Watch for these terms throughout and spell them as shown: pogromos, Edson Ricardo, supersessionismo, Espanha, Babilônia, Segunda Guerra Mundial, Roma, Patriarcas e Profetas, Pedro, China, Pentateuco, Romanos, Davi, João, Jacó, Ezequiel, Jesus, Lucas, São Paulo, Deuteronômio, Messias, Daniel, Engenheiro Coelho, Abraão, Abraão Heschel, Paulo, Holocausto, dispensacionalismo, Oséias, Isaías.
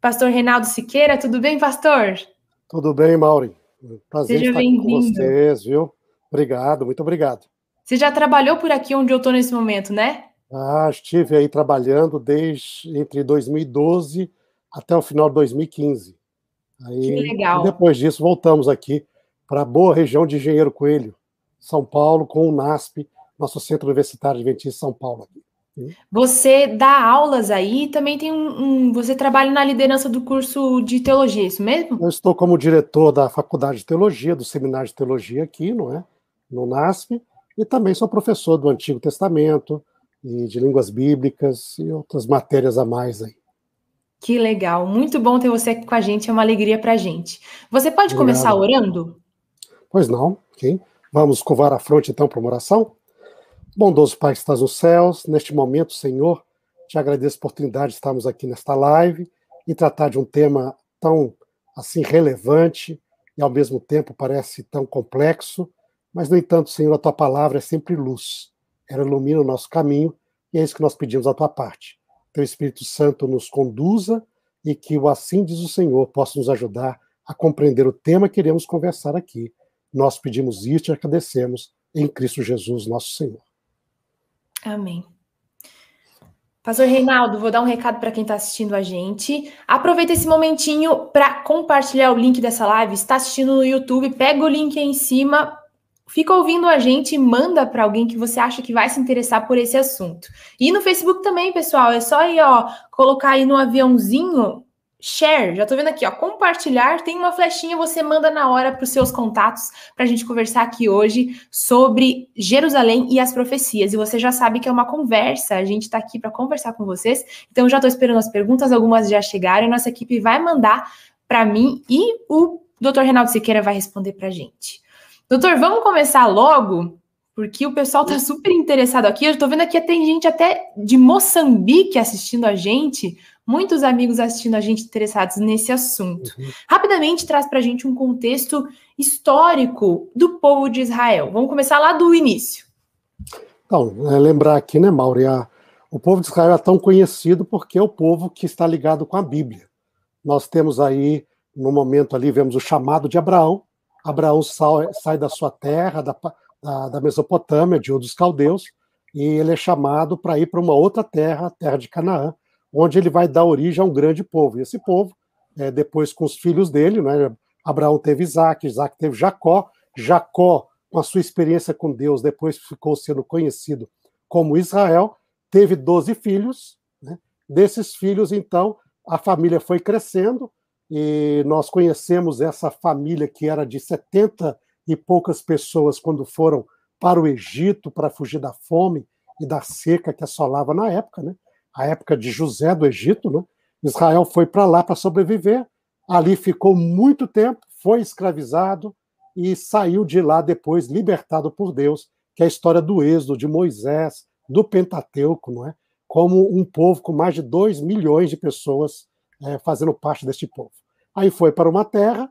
pastor Reinaldo Siqueira. Tudo bem, pastor? Tudo bem, Mauri. Prazer Seja estar aqui com vocês, viu? Obrigado, muito obrigado. Você já trabalhou por aqui onde eu estou nesse momento, né? Ah, estive aí trabalhando desde entre 2012 até o final de 2015. Aí, que legal. Depois disso, voltamos aqui para a boa região de Engenheiro Coelho, São Paulo, com o UNASP, nosso Centro Universitário Adventista de São Paulo. Você dá aulas aí, também tem você trabalha na liderança do curso de teologia, é isso mesmo? Eu estou como diretor da Faculdade de Teologia, do Seminário de Teologia aqui, não é? No UNASP, e também sou professor do Antigo Testamento, e de línguas bíblicas e outras matérias a mais aí. Que legal, muito bom ter você aqui com a gente, é uma alegria pra gente. Você pode começar orando? Pois não, ok. Vamos escovar a fronte então para uma oração? Bondoso Pai que estás nos céus, neste momento, Senhor, te agradeço a oportunidade de estarmos aqui nesta live e tratar de um tema tão, assim, relevante e ao mesmo tempo parece tão complexo, mas no entanto, Senhor, a tua palavra é sempre luz. Ela ilumina o nosso caminho, e é isso que nós pedimos à tua parte. Teu Espírito Santo nos conduza e que o assim diz o Senhor possa nos ajudar a compreender o tema que iremos conversar aqui. Nós pedimos isto e agradecemos em Cristo Jesus, nosso Senhor. Amém. Pastor Reinaldo, vou dar um recado para quem está assistindo a gente. Aproveita esse momentinho para compartilhar o link dessa live. Está assistindo no YouTube, pega o link aí em cima, fica ouvindo a gente e manda para alguém que você acha que vai se interessar por esse assunto. E no Facebook também, pessoal, é só aí, ó, colocar aí no aviãozinho, share, já tô vendo aqui, ó, compartilhar, tem uma flechinha, você manda na hora para os seus contatos, para a gente conversar aqui hoje sobre Jerusalém e as profecias. E você já sabe que é uma conversa, a gente tá aqui para conversar com vocês, então já tô esperando as perguntas, algumas já chegaram, nossa equipe vai mandar para mim e o Dr. Reinaldo Siqueira vai responder pra gente. Doutor, vamos começar logo, porque o pessoal está super interessado aqui. Eu estou vendo aqui, tem gente até de Moçambique assistindo a gente, muitos amigos assistindo a gente interessados nesse assunto. Uhum. Rapidamente, traz para a gente um contexto histórico do povo de Israel. Vamos começar lá do início. Então, lembrar aqui, né, Mauri, o povo de Israel é tão conhecido porque é o povo que está ligado com a Bíblia. Nós temos aí, no momento ali, vemos o chamado de Abraão. Abraão sai da sua terra, da Mesopotâmia, de Ur dos Caldeus, e ele é chamado para ir para uma outra terra, a terra de Canaã, onde ele vai dar origem a um grande povo. E esse povo, depois com os filhos dele, né, Abraão teve Isaac, Isaac teve Jacó, Jacó, com a sua experiência com Deus, depois ficou sendo conhecido como Israel, teve 12 filhos, né? Desses filhos, então, a família foi crescendo, e nós conhecemos essa família que era de 70 e poucas pessoas quando foram para o Egito para fugir da fome e da seca que assolava na época, né? A época de José do Egito, né? Israel foi para lá para sobreviver, ali ficou muito tempo, foi escravizado e saiu de lá depois libertado por Deus, que é a história do Êxodo, de Moisés, do Pentateuco, não é? Como um povo com mais de 2 milhões de pessoas fazendo parte deste povo. Aí foi para uma terra,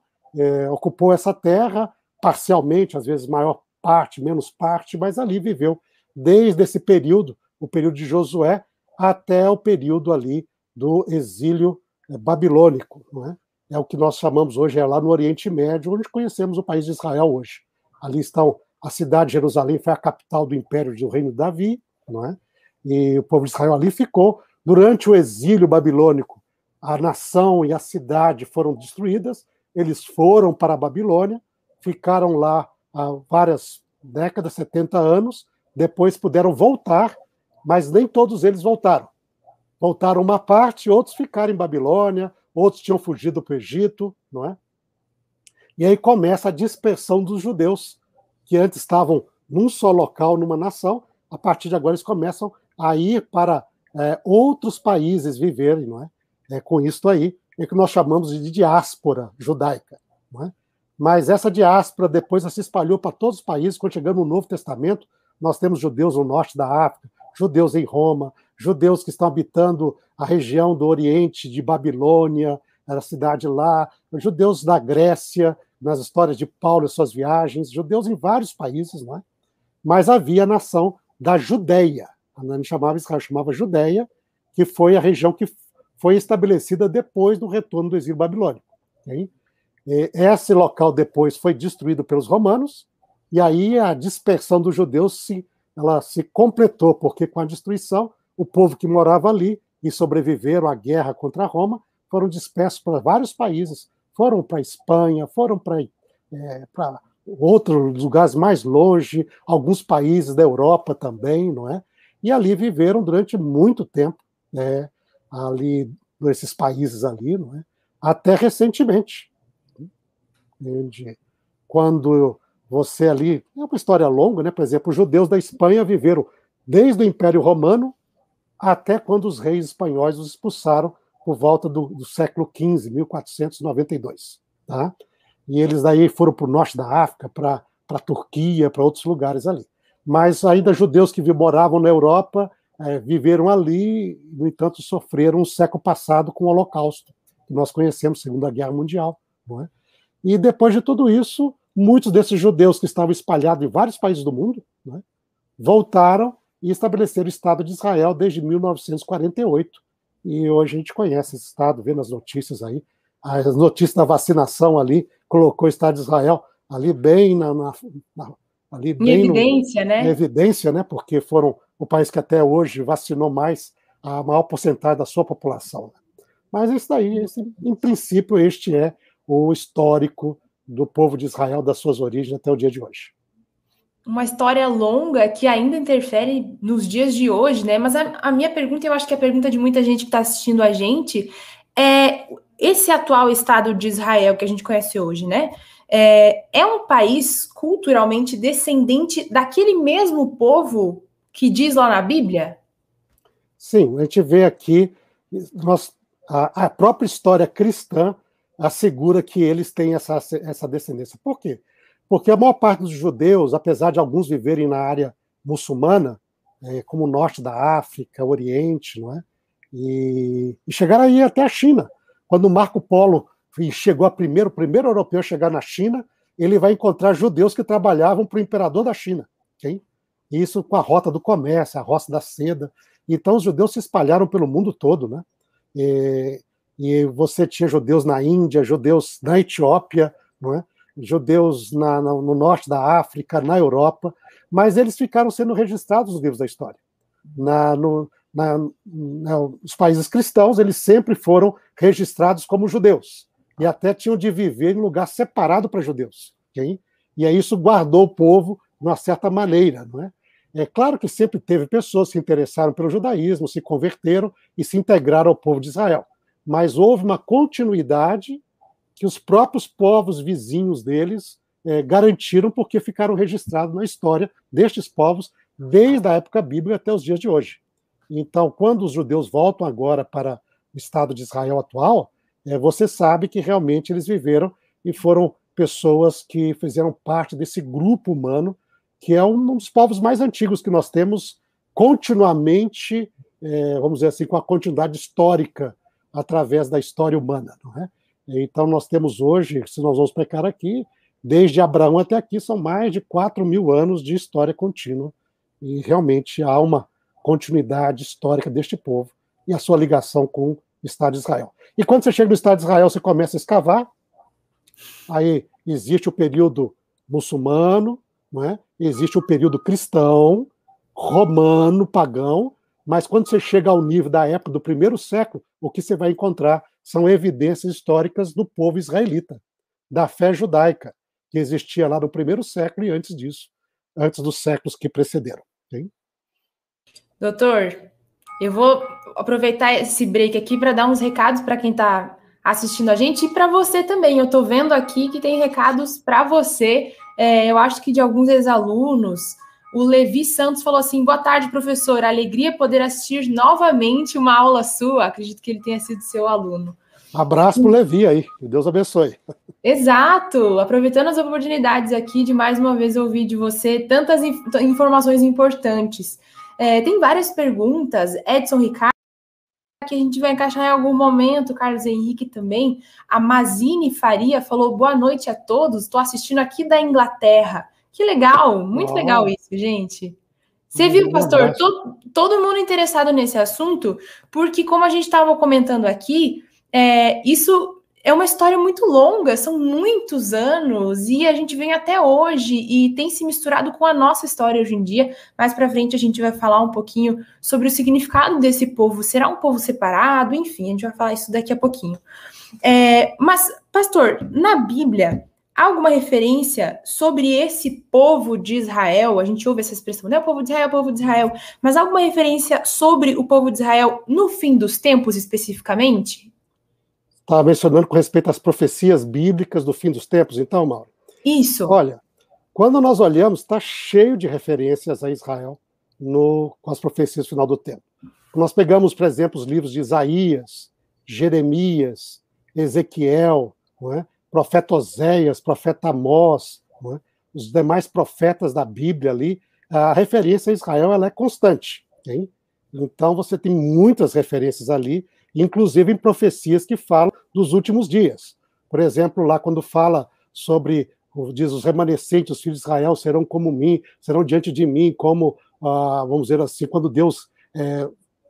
ocupou essa terra, parcialmente, às vezes maior parte, menos parte, mas ali viveu desde esse período, o período de Josué, até o período ali do exílio babilônico, não é? É o que nós chamamos hoje, lá no Oriente Médio, onde conhecemos o país de Israel hoje. Ali estão a cidade de Jerusalém, foi a capital do Império do Reino de Davi, não é? E o povo de Israel ali ficou. Durante o exílio babilônico, a nação e a cidade foram destruídas, eles foram para a Babilônia, ficaram lá há várias décadas, 70 anos, depois puderam voltar, mas nem todos eles voltaram. Voltaram uma parte, outros ficaram em Babilônia, outros tinham fugido para o Egito, não é? E aí começa a dispersão dos judeus, que antes estavam num só local, numa nação, a partir de agora eles começam a ir para outros países viverem, não é? Com isso aí, é que nós chamamos de diáspora judaica. Não é? Mas essa diáspora depois se espalhou para todos os países. Quando chegamos no Novo Testamento, nós temos judeus no norte da África, judeus em Roma, judeus que estão habitando a região do Oriente, de Babilônia, a cidade lá, judeus da Grécia, nas histórias de Paulo e suas viagens, judeus em vários países, não é? Mas havia a nação da Judéia, a gente chamava Israel, chamava Judéia, que foi a região que foi estabelecida depois do retorno do exílio babilônico. Okay? Esse local depois foi destruído pelos romanos, e aí a dispersão dos judeus ela se completou, porque com a destruição, o povo que morava ali e sobreviveram à guerra contra Roma foram dispersos para vários países, foram para a Espanha, foram para outros lugares mais longe, alguns países da Europa também, não é? E ali viveram durante muito tempo, né, ali nesses países ali, não é? Até recentemente, quando você ali, é uma história longa, né? Por exemplo, os judeus da Espanha viveram desde o Império Romano até quando os reis espanhóis os expulsaram por volta do século XV, 1492, tá? E eles daí foram para o norte da África, para a Turquia, para outros lugares ali. Mas ainda judeus que moravam na Europa viveram ali, no entanto, sofreram um século passado com o Holocausto, que nós conhecemos, Segunda Guerra Mundial, não é? E depois de tudo isso, muitos desses judeus que estavam espalhados em vários países do mundo, não é, voltaram e estabeleceram o Estado de Israel desde 1948. E hoje a gente conhece esse Estado, vendo as notícias aí, as notícias da vacinação ali, colocou o Estado de Israel ali bem em evidência, né? Porque foram o país que até hoje vacinou mais, a maior porcentagem da sua população. Mas isso daí, em princípio, este é o histórico do povo de Israel, das suas origens até o dia de hoje. Uma história longa que ainda interfere nos dias de hoje, né? Mas a minha pergunta, eu acho que é a pergunta de muita gente que está assistindo a gente, é esse atual Estado de Israel que a gente conhece hoje, né? É um país culturalmente descendente daquele mesmo povo que diz lá na Bíblia? Sim, a gente vê aqui, a própria história cristã assegura que eles têm essa descendência. Por quê? Porque a maior parte dos judeus, apesar de alguns viverem na área muçulmana, como o norte da África, o Oriente, não é? E chegaram aí até a China. Quando Marco Polo chegou o primeiro europeu a chegar na China, ele vai encontrar judeus que trabalhavam para o imperador da China. Okay? Isso com a rota do comércio, a rota da seda. Então os judeus se espalharam pelo mundo todo, né? E você tinha judeus na Índia, judeus na Etiópia, não é? Judeus no norte da África, na Europa, mas eles ficaram sendo registrados nos livros da história. Os países cristãos, eles sempre foram registrados como judeus, e até tinham de viver em lugar separado para judeus. Okay? E aí isso guardou o povo de uma certa maneira. Não é? É claro que sempre teve pessoas que se interessaram pelo judaísmo, se converteram e se integraram ao povo de Israel. Mas houve uma continuidade que os próprios povos vizinhos deles garantiram, porque ficaram registrados na história destes povos desde a época bíblica até os dias de hoje. Então, quando os judeus voltam agora para o Estado de Israel atual, você sabe que realmente eles viveram e foram pessoas que fizeram parte desse grupo humano, que é um dos povos mais antigos que nós temos continuamente, vamos dizer assim, com a continuidade histórica através da história humana, não é? Então, nós temos hoje, se nós vamos pecar aqui, desde Abraão até aqui, são mais de 4.000 anos de história contínua. E realmente há uma continuidade histórica deste povo e a sua ligação com o Estado de Israel. E quando você chega no Estado de Israel, você começa a escavar. Aí existe o período muçulmano, não é? Existe o período cristão, romano, pagão. Mas quando você chega ao nível da época do primeiro século, o que você vai encontrar são evidências históricas do povo israelita, da fé judaica, que existia lá no primeiro século e antes disso, antes dos séculos que precederam. Okay? Doutor, eu vou aproveitar esse break aqui para dar uns recados para quem está assistindo a gente e para você também. Eu estou vendo aqui que tem recados para você, eu acho que de alguns ex-alunos. O Levi Santos falou assim: boa tarde, professor, alegria poder assistir novamente uma aula sua. Acredito que ele tenha sido seu aluno. Abraço pro Levi aí, que Deus abençoe. Exato, aproveitando as oportunidades aqui de mais uma vez ouvir de você tantas informações importantes. Tem várias perguntas, Edson Ricardo, que a gente vai encaixar em algum momento, Carlos Henrique também. A Mazine Faria falou: boa noite a todos, estou assistindo aqui da Inglaterra. Que legal, muito legal isso, gente. Você viu, pastor? Todo mundo interessado nesse assunto, porque como a gente estava comentando aqui, isso é uma história muito longa, são muitos anos, e a gente vem até hoje, e tem se misturado com a nossa história hoje em dia. Mais para frente a gente vai falar um pouquinho sobre o significado desse povo. Será um povo separado? Enfim, a gente vai falar isso daqui a pouquinho. Mas, pastor, na Bíblia, há alguma referência sobre esse povo de Israel? A gente ouve essa expressão, né? O povo de Israel, o povo de Israel. Mas há alguma referência sobre o povo de Israel no fim dos tempos, especificamente? Estava mencionando com respeito às profecias bíblicas do fim dos tempos, então, Mauro? Isso. Olha, quando nós olhamos, está cheio de referências a Israel com as profecias do final do tempo. Nós pegamos, por exemplo, os livros de Isaías, Jeremias, Ezequiel, não é? Profeta Oséias, profeta Amós, não é? Os demais profetas da Bíblia ali, a referência a Israel ela é constante. Hein? Então você tem muitas referências ali, inclusive em profecias que falam dos últimos dias. Por exemplo, lá quando fala sobre, diz os remanescentes, os filhos de Israel serão como mim, serão diante de mim, como, vamos dizer assim, quando Deus...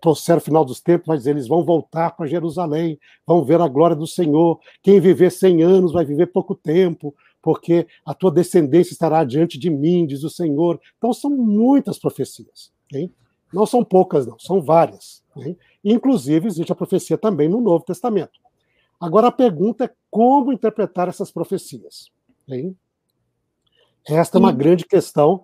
trouxeram o final dos tempos, mas eles vão voltar para Jerusalém, vão ver a glória do Senhor. Quem viver 100 anos vai viver pouco tempo, porque a tua descendência estará diante de mim, diz o Senhor. Então são muitas profecias. Hein? Não são poucas, não, são várias. Hein? Inclusive existe a profecia também no Novo Testamento. Agora a pergunta é como interpretar essas profecias. Hein? Esta é uma grande questão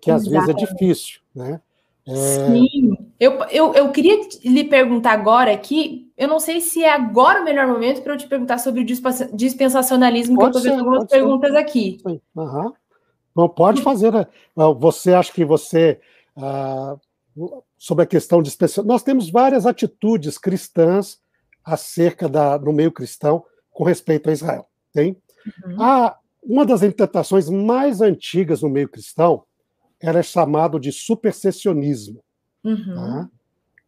que às vezes é difícil, né? Sim, eu queria lhe perguntar agora aqui, eu não sei se é agora o melhor momento para eu te perguntar sobre o dispensacionalismo, pode que eu estou vendo algumas perguntas aqui. Uhum. Bom, pode fazer, né? Você acha que você, sobre a questão de dispensacionalismo, nós temos várias atitudes cristãs acerca do meio cristão com respeito a Israel, tem? Uhum. Uma das interpretações mais antigas no meio cristão, ela é chamada de supersessionismo. Uhum. Tá?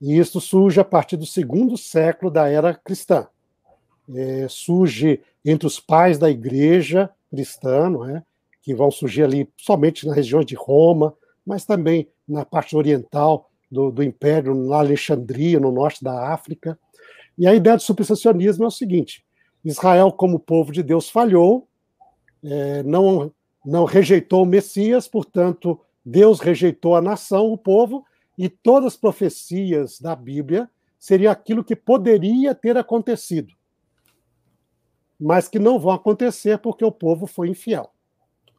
E isso surge a partir do 2º século da era cristã. Surge entre os pais da igreja cristã, não é? Que vão surgir ali somente nas regiões de Roma, mas também na parte oriental do Império, na Alexandria, no norte da África. E a ideia de supersessionismo é o seguinte, Israel, como povo de Deus, falhou, não rejeitou o Messias, portanto, Deus rejeitou a nação, o povo, e todas as profecias da Bíblia seriam aquilo que poderia ter acontecido, mas que não vão acontecer porque o povo foi infiel.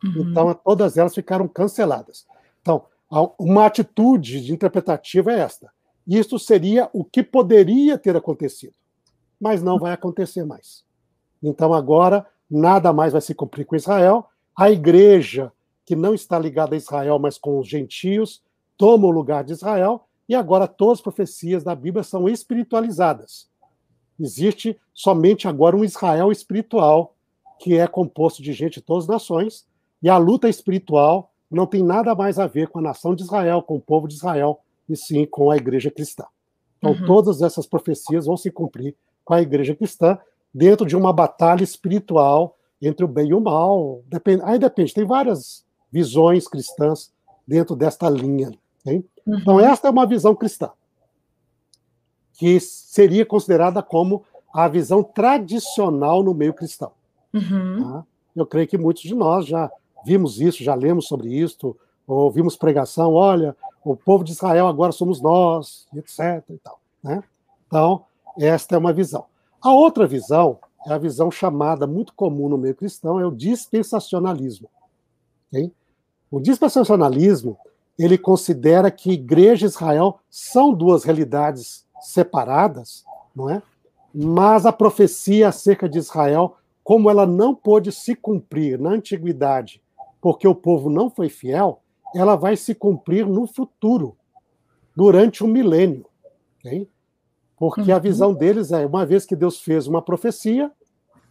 Uhum. Então, todas elas ficaram canceladas. Então, uma atitude interpretativa é esta. Isso seria o que poderia ter acontecido, mas não vai acontecer mais. Então, agora, nada mais vai se cumprir com Israel. A igreja, que não está ligada a Israel, mas com os gentios, toma o lugar de Israel, e agora todas as profecias da Bíblia são espiritualizadas. Existe somente agora um Israel espiritual, que é composto de gente de todas as nações, e a luta espiritual não tem nada mais a ver com a nação de Israel, com o povo de Israel, e sim com a igreja cristã. Então, uhum, todas essas profecias vão se cumprir com a igreja cristã, dentro de uma batalha espiritual entre o bem e o mal, depende, tem várias visões cristãs dentro desta linha. Hein? Então, esta é uma visão cristã, que seria considerada como a visão tradicional no meio cristão. Uhum. Tá? Eu creio que muitos de nós já vimos isso, já lemos sobre isso, ouvimos pregação, olha, o povo de Israel agora somos nós, etc. E tal, né? Então, esta é uma visão. A outra visão, é a visão chamada, muito comum no meio cristão, é o dispensacionalismo. Okay? O dispensacionalismo, ele considera que igreja e Israel são duas realidades separadas, não é? Mas a profecia acerca de Israel, como ela não pôde se cumprir na antiguidade, porque o povo não foi fiel, ela vai se cumprir no futuro, durante o milênio. Okay? Porque a visão deles é, uma vez que Deus fez uma profecia,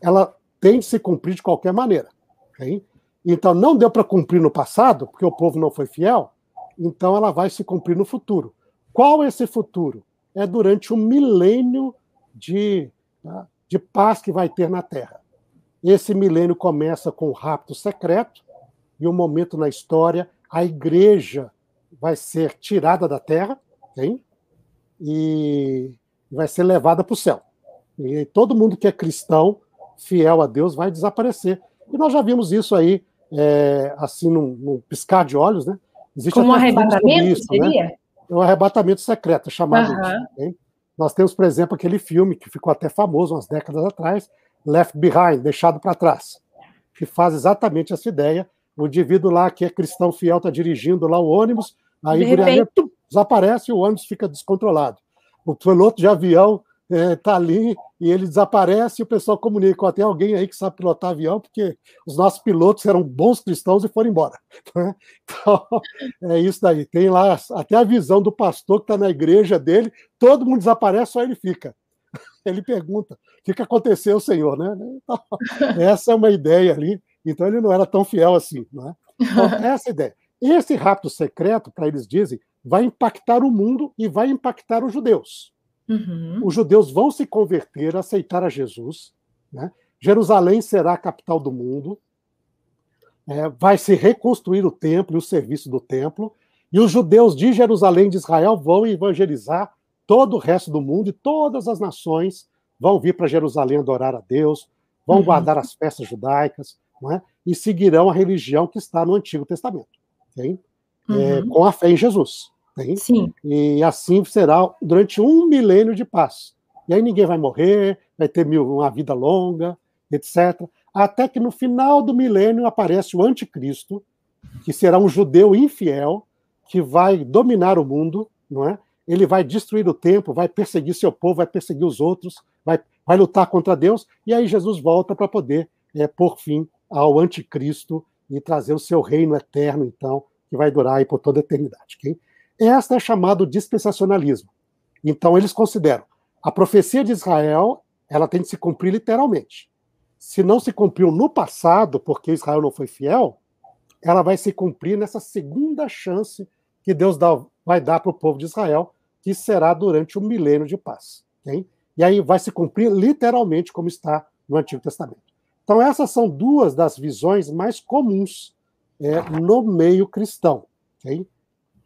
ela tem de se cumprir de qualquer maneira. Okay? Então, não deu para cumprir no passado, porque o povo não foi fiel, então ela vai se cumprir no futuro. Qual é esse futuro? É durante um milênio de paz que vai ter na Terra. Esse milênio começa com o rapto secreto, e um momento na história, a igreja vai ser tirada da terra, okay? E vai ser levada para o céu. E todo mundo que é cristão, fiel a Deus, vai desaparecer. E nós já vimos isso aí, assim, num piscar de olhos, né? Existe como um arrebatamento, isso, seria? Né? Um arrebatamento secreto, chamado de, okay? Nós temos, por exemplo, aquele filme que ficou até famoso umas décadas atrás, Left Behind, Deixado para Trás, que faz exatamente essa ideia. O indivíduo lá que é cristão fiel está dirigindo lá o ônibus, aí o desaparece e o ônibus fica descontrolado. O piloto de avião está ali e ele desaparece e o pessoal comunica. Tem alguém aí que sabe pilotar avião, porque os nossos pilotos eram bons cristãos e foram embora. Né? Então, é isso daí. Tem lá até a visão do pastor que está na igreja dele, todo mundo desaparece, só ele fica. Ele pergunta, o que aconteceu, Senhor? Né? Então, essa é uma ideia ali. Então, ele não era tão fiel assim, não é? Então, essa ideia. Esse rapto secreto, para eles dizem, vai impactar o mundo e vai impactar os judeus. Uhum. Os judeus vão se converter, aceitar a Jesus, né? Jerusalém será a capital do mundo, vai se reconstruir o templo e o serviço do templo, e os judeus de Jerusalém e de Israel vão evangelizar todo o resto do mundo, e todas as nações vão vir para Jerusalém adorar a Deus, vão guardar as festas judaicas, não é? E seguirão a religião que está no Antigo Testamento, okay? Com a fé em Jesus. Okay? Sim. E assim será durante 1 milênio de paz. E aí ninguém vai morrer, vai ter uma vida longa, etc. Até que no final do milênio aparece o anticristo, que será um judeu infiel, que vai dominar o mundo, não é? Ele vai destruir o templo, vai perseguir seu povo, vai perseguir os outros, vai lutar contra Deus, e aí Jesus volta para poder por fim ao anticristo e trazer o seu reino eterno, então, que vai durar aí por toda a eternidade. Okay? Esta é chamada de dispensacionalismo. Então, eles consideram a profecia de Israel, ela tem de se cumprir literalmente. Se não se cumpriu no passado, porque Israel não foi fiel, ela vai se cumprir nessa segunda chance que Deus vai dar para o povo de Israel, que será durante 1 milênio de paz. Okay? E aí vai se cumprir literalmente como está no Antigo Testamento. Então, essas são duas das visões mais comuns no meio cristão. Okay?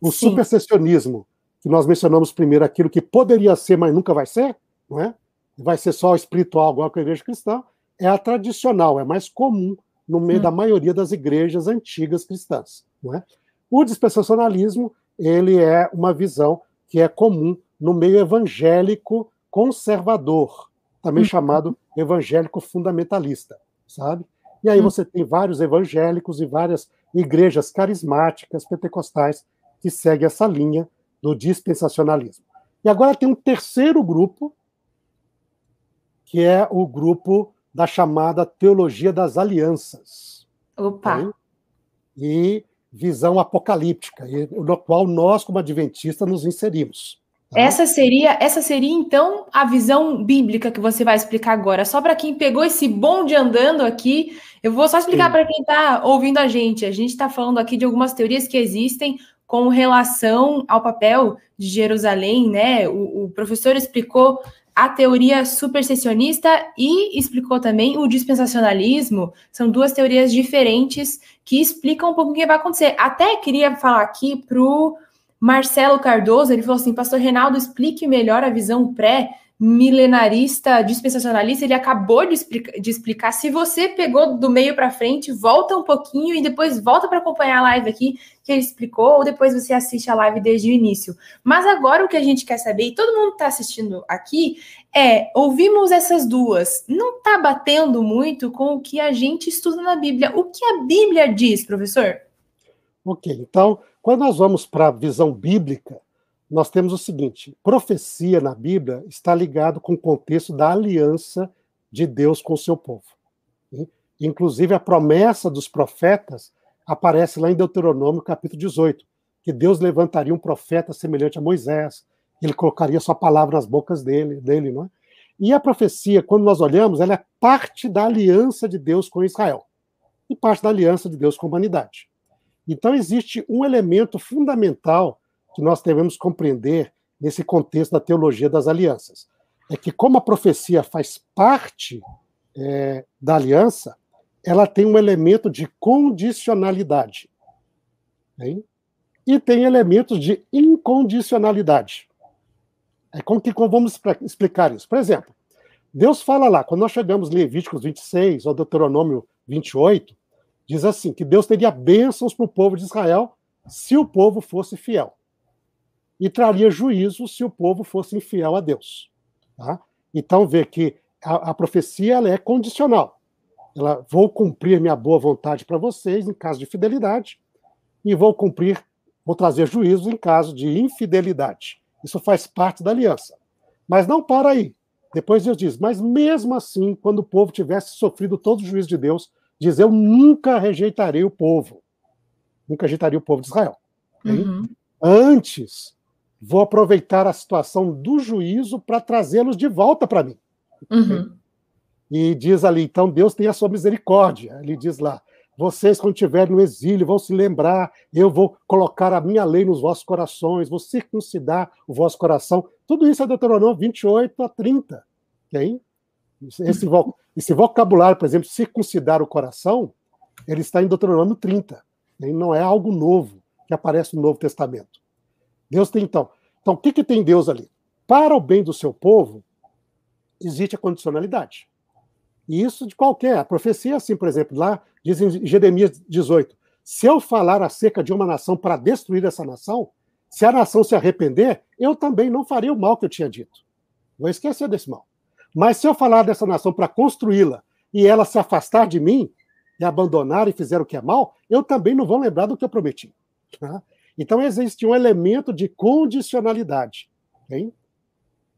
O supersessionismo, que nós mencionamos primeiro, aquilo que poderia ser, mas nunca vai ser, não é? Vai ser só espiritual, igual com a igreja cristã, é a tradicional, é mais comum no meio da maioria das igrejas antigas cristãs. Não é? O dispensacionalismo, ele é uma visão que é comum no meio evangélico conservador, também chamado evangélico fundamentalista. Sabe? E aí você tem vários evangélicos e várias igrejas carismáticas, pentecostais, que seguem essa linha do dispensacionalismo. E agora tem um terceiro grupo, que é o grupo da chamada teologia das alianças. Opa! Né? E visão apocalíptica, no qual nós, como adventistas, nos inserimos. Tá? Essa seria, então, a visão bíblica que você vai explicar agora. Só para quem pegou esse bonde andando aqui, eu vou só explicar para quem está ouvindo a gente. A gente está falando aqui de algumas teorias que existem com relação ao papel de Jerusalém, né? O professor explicou a teoria supersessionista e explicou também o dispensacionalismo. São duas teorias diferentes que explicam um pouco o que vai acontecer. Até queria falar aqui para o Marcelo Cardoso, ele falou assim, pastor Reinaldo, explique melhor a visão pré-milenarista, dispensacionalista. Ele acabou de explicar. Se você pegou do meio para frente, volta um pouquinho e depois volta para acompanhar a live aqui que ele explicou, ou depois você assiste a live desde o início. Mas agora o que a gente quer saber, e todo mundo que está assistindo aqui, ouvimos essas duas. Não está batendo muito com o que a gente estuda na Bíblia. O que a Bíblia diz, professor? Ok, então, quando nós vamos para a visão bíblica, nós temos o seguinte, profecia na Bíblia está ligado com o contexto da aliança de Deus com o seu povo. Inclusive, a promessa dos profetas aparece lá em Deuteronômio, capítulo 18, que Deus levantaria um profeta semelhante a Moisés, ele colocaria sua palavra nas bocas dele, não é? E a profecia, quando nós olhamos, ela é parte da aliança de Deus com Israel e parte da aliança de Deus com a humanidade. Então, existe um elemento fundamental que nós devemos compreender nesse contexto da teologia das alianças. É que, como a profecia faz parte da aliança, ela tem um elemento de condicionalidade. Hein? e tem elementos de incondicionalidade. É como que vamos explicar isso? Por exemplo, Deus fala lá, quando nós chegamos em Levíticos 26 ou Deuteronômio 28, diz assim, que Deus teria bênçãos para o povo de Israel se o povo fosse fiel. E traria juízo se o povo fosse infiel a Deus. Tá? Então, vê que a profecia ela é condicional. Ela, vou cumprir minha boa vontade para vocês em caso de fidelidade, e vou cumprir, vou trazer juízo em caso de infidelidade. Isso faz parte da aliança. Mas não para aí. Depois Deus diz, mas mesmo assim, quando o povo tivesse sofrido todo o juízo de Deus, diz, eu nunca rejeitarei o povo. Nunca rejeitarei o povo de Israel. Uhum. Antes, vou aproveitar a situação do juízo para trazê-los de volta para mim. Uhum. E diz ali, então Deus tem a sua misericórdia. Ele diz lá, vocês quando estiverem no exílio vão se lembrar, eu vou colocar a minha lei nos vossos corações, vou circuncidar o vosso coração. Tudo isso é Deuteronômio 28 a 30. Okay? Esse vocabulário, por exemplo, circuncidar o coração, ele está em Deuteronômio 30. Okay? Não é algo novo que aparece no Novo Testamento. Deus tem, então. Então, o que, que tem Deus ali? Para o bem do seu povo, existe a condicionalidade. E isso de qualquer. A profecia, assim, por exemplo, lá diz em Jeremias 18, se eu falar acerca de uma nação para destruir essa nação, se a nação se arrepender, eu também não farei o mal que eu tinha dito. Vou esquecer desse mal. Mas se eu falar dessa nação para construí-la e ela se afastar de mim e abandonar e fizer o que é mal, eu também não vou lembrar do que eu prometi. Tá? Então existe um elemento de condicionalidade. Hein?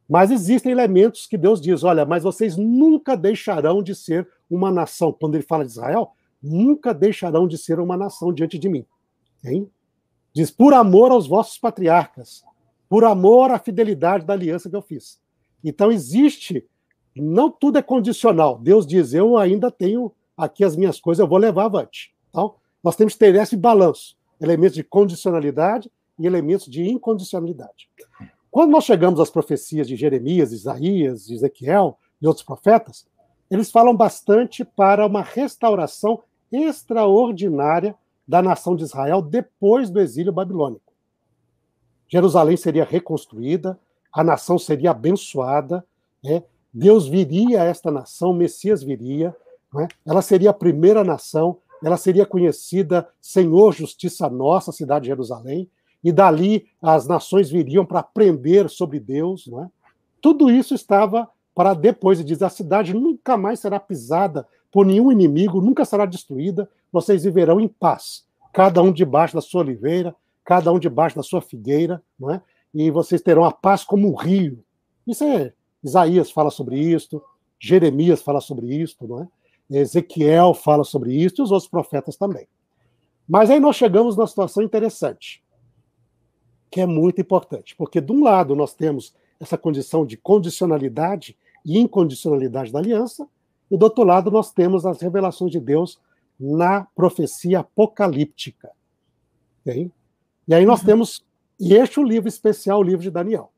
Mas existem elementos que Deus diz, olha, mas vocês nunca deixarão de ser uma nação. Quando ele fala de Israel, nunca deixarão de ser uma nação diante de mim. Hein? Diz, por amor aos vossos patriarcas, por amor à fidelidade da aliança que eu fiz. Então existe, não tudo é condicional. Deus diz, eu ainda tenho aqui as minhas coisas, eu vou levar avante. Então, nós temos que ter esse balanço, elementos de condicionalidade e elementos de incondicionalidade. Quando nós chegamos às profecias de Jeremias, Isaías, Ezequiel e outros profetas, eles falam bastante para uma restauração extraordinária da nação de Israel depois do exílio babilônico. Jerusalém seria reconstruída, a nação seria abençoada, né? Deus viria a esta nação, o Messias viria, né? Ela seria a primeira nação, ela seria conhecida Senhor, Justiça Nossa, cidade de Jerusalém, e dali as nações viriam para aprender sobre Deus, não é? Tudo isso estava para depois, e diz, a cidade nunca mais será pisada por nenhum inimigo, nunca será destruída, vocês viverão em paz, cada um debaixo da sua oliveira, cada um debaixo da sua figueira, não é? E vocês terão a paz como um rio. Isso é, Isaías fala sobre isto, Jeremias fala sobre isto, não é? Ezequiel fala sobre isto, e os outros profetas também. Mas aí nós chegamos numa situação interessante, que é muito importante, porque de um lado nós temos essa condição de condicionalidade e incondicionalidade da aliança, e do outro lado nós temos as revelações de Deus na profecia apocalíptica. Okay? E aí nós temos, e este é o livro especial, o livro de Daniel.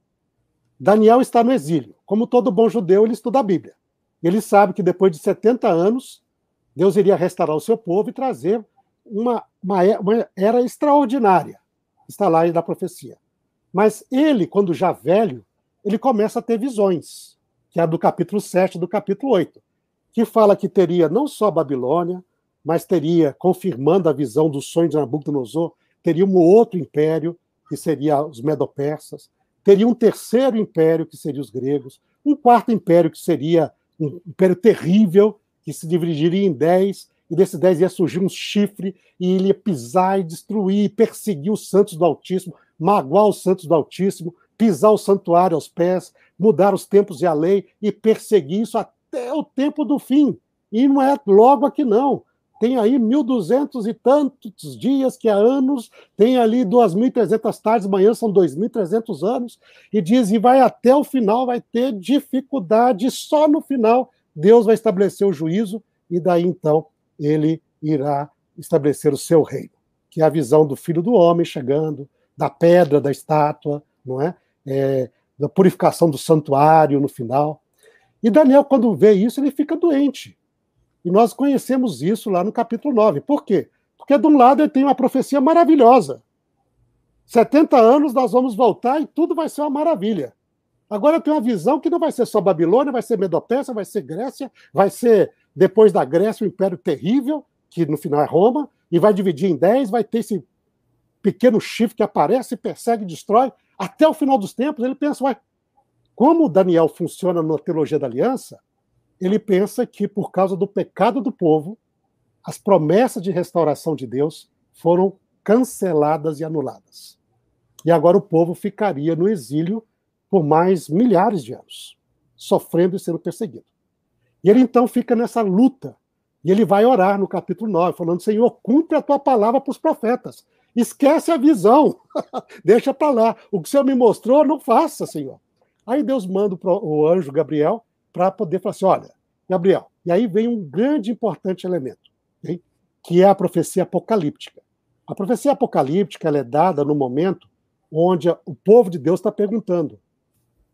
Daniel está no exílio. Como todo bom judeu, ele estuda a Bíblia. Ele sabe que depois de 70 anos, Deus iria restaurar o seu povo e trazer uma era extraordinária. Está lá da profecia. Mas ele, quando já velho, ele começa a ter visões, que é do capítulo 7 do capítulo 8, que fala que teria não só a Babilônia, mas teria, confirmando a visão do sonho de Nabucodonosor, teria um outro império, que seria os medo-persas, teria um terceiro império, que seria os gregos, um quarto império, que seria um império terrível, que se dividiria em 10, e desses 10 ia surgir um chifre, e ele ia pisar e destruir, perseguir os santos do Altíssimo, magoar os santos do Altíssimo, pisar o santuário aos pés, mudar os tempos e a lei, e perseguir isso até o tempo do fim. E não é logo aqui, não. Tem aí 1.200 e tantos dias, que há anos, tem ali 2.300 tardes, amanhã são 2.300 anos, e diz, e vai até o final, vai ter dificuldade, só no final Deus vai estabelecer o juízo, e daí então ele irá estabelecer o seu reino, que é a visão do Filho do Homem chegando, da pedra, da estátua, não é? Da purificação do santuário no final. E Daniel, quando vê isso, ele fica doente. E nós conhecemos isso lá no capítulo 9. Por quê? Porque, de um lado, ele tem uma profecia maravilhosa, 70 anos nós vamos voltar e tudo vai ser uma maravilha. Agora eu tenho uma visão que não vai ser só Babilônia, vai ser Medo-Pérsia, vai ser Grécia, vai ser, depois da Grécia, o Império Terrível, que no final é Roma, e vai dividir em 10, vai ter esse pequeno chifre que aparece, persegue, destrói, até o final dos tempos. Ele pensa, ué, como Daniel funciona na teologia da aliança, ele pensa que por causa do pecado do povo, as promessas de restauração de Deus foram canceladas e anuladas. E agora o povo ficaria no exílio por mais milhares de anos, sofrendo e sendo perseguido. E ele então fica nessa luta, e ele vai orar no capítulo 9, falando, Senhor, cumpre a tua palavra para os profetas, esquece a visão, deixa para lá, o que o Senhor me mostrou, não faça, Senhor. Aí Deus manda o anjo Gabriel para poder falar assim, olha, Gabriel, e aí vem um grande e importante elemento, okay? Que é a profecia apocalíptica. A profecia apocalíptica ela é dada no momento onde o povo de Deus está perguntando,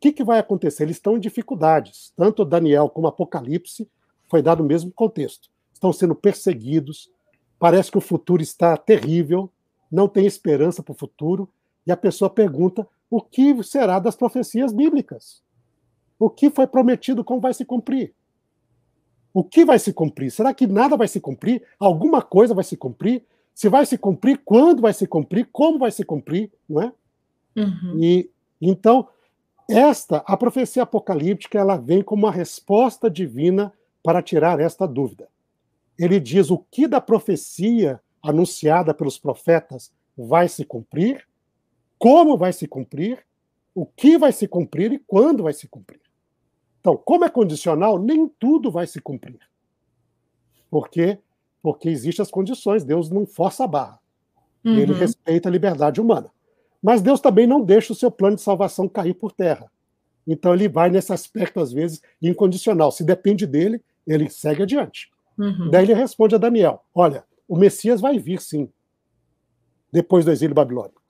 o que vai acontecer? Eles estão em dificuldades. Tanto Daniel como Apocalipse foi dado o mesmo contexto. Estão sendo perseguidos, parece que o futuro está terrível, não tem esperança para o futuro, e a pessoa pergunta o que será das profecias bíblicas? O que foi prometido, como vai se cumprir? O que vai se cumprir? Será que nada vai se cumprir? Alguma coisa vai se cumprir? Se vai se cumprir, quando vai se cumprir? Como vai se cumprir? Não é? Uhum. E então... a profecia apocalíptica, ela vem como uma resposta divina para tirar esta dúvida. Ele diz o que da profecia anunciada pelos profetas vai se cumprir, como vai se cumprir, o que vai se cumprir e quando vai se cumprir. Então, como é condicional, nem tudo vai se cumprir. Por quê? Porque existem as condições, Deus não força a barra. Uhum. Ele respeita a liberdade humana. Mas Deus também não deixa o seu plano de salvação cair por terra. Então ele vai nesse aspecto, às vezes, incondicional. Se depende dele, ele segue adiante. Uhum. Daí ele responde a Daniel, olha, o Messias vai vir, sim, depois do exílio babilônico.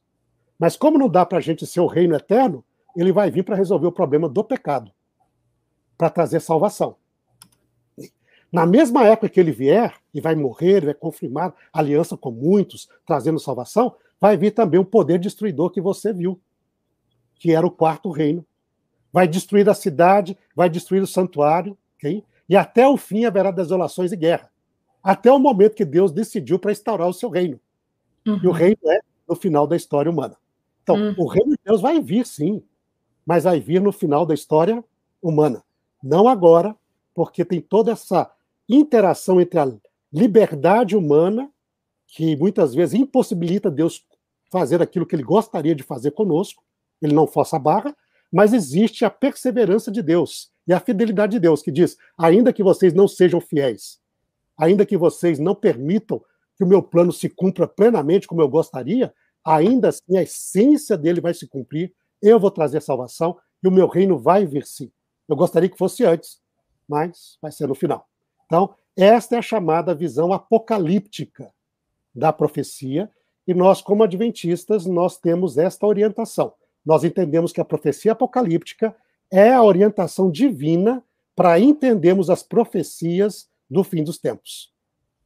Mas como não dá para a gente ser o reino eterno, ele vai vir para resolver o problema do pecado, para trazer salvação. Na mesma época que ele vier, e vai morrer, ele vai confirmar aliança com muitos, trazendo salvação, vai vir também o poder destruidor que você viu, que era o quarto reino. Vai destruir a cidade, vai destruir o santuário, okay? E até o fim haverá desolações e guerra. Até o momento que Deus decidiu para instaurar o seu reino. Uhum. E o reino é no final da história humana. Então, o reino de Deus vai vir, sim, mas vai vir no final da história humana. Não agora, porque tem toda essa interação entre a liberdade humana, que muitas vezes impossibilita Deus fazer aquilo que ele gostaria de fazer conosco, ele não força a barra, mas existe a perseverança de Deus e a fidelidade de Deus, que diz, ainda que vocês não sejam fiéis, ainda que vocês não permitam que o meu plano se cumpra plenamente como eu gostaria, ainda assim a essência dele vai se cumprir, eu vou trazer salvação e o meu reino vai vir sim. Eu gostaria que fosse antes, mas vai ser no final. Então, esta é a chamada visão apocalíptica da profecia, e nós, como adventistas, nós temos esta orientação. Nós entendemos que a profecia apocalíptica é a orientação divina para entendermos as profecias do fim dos tempos.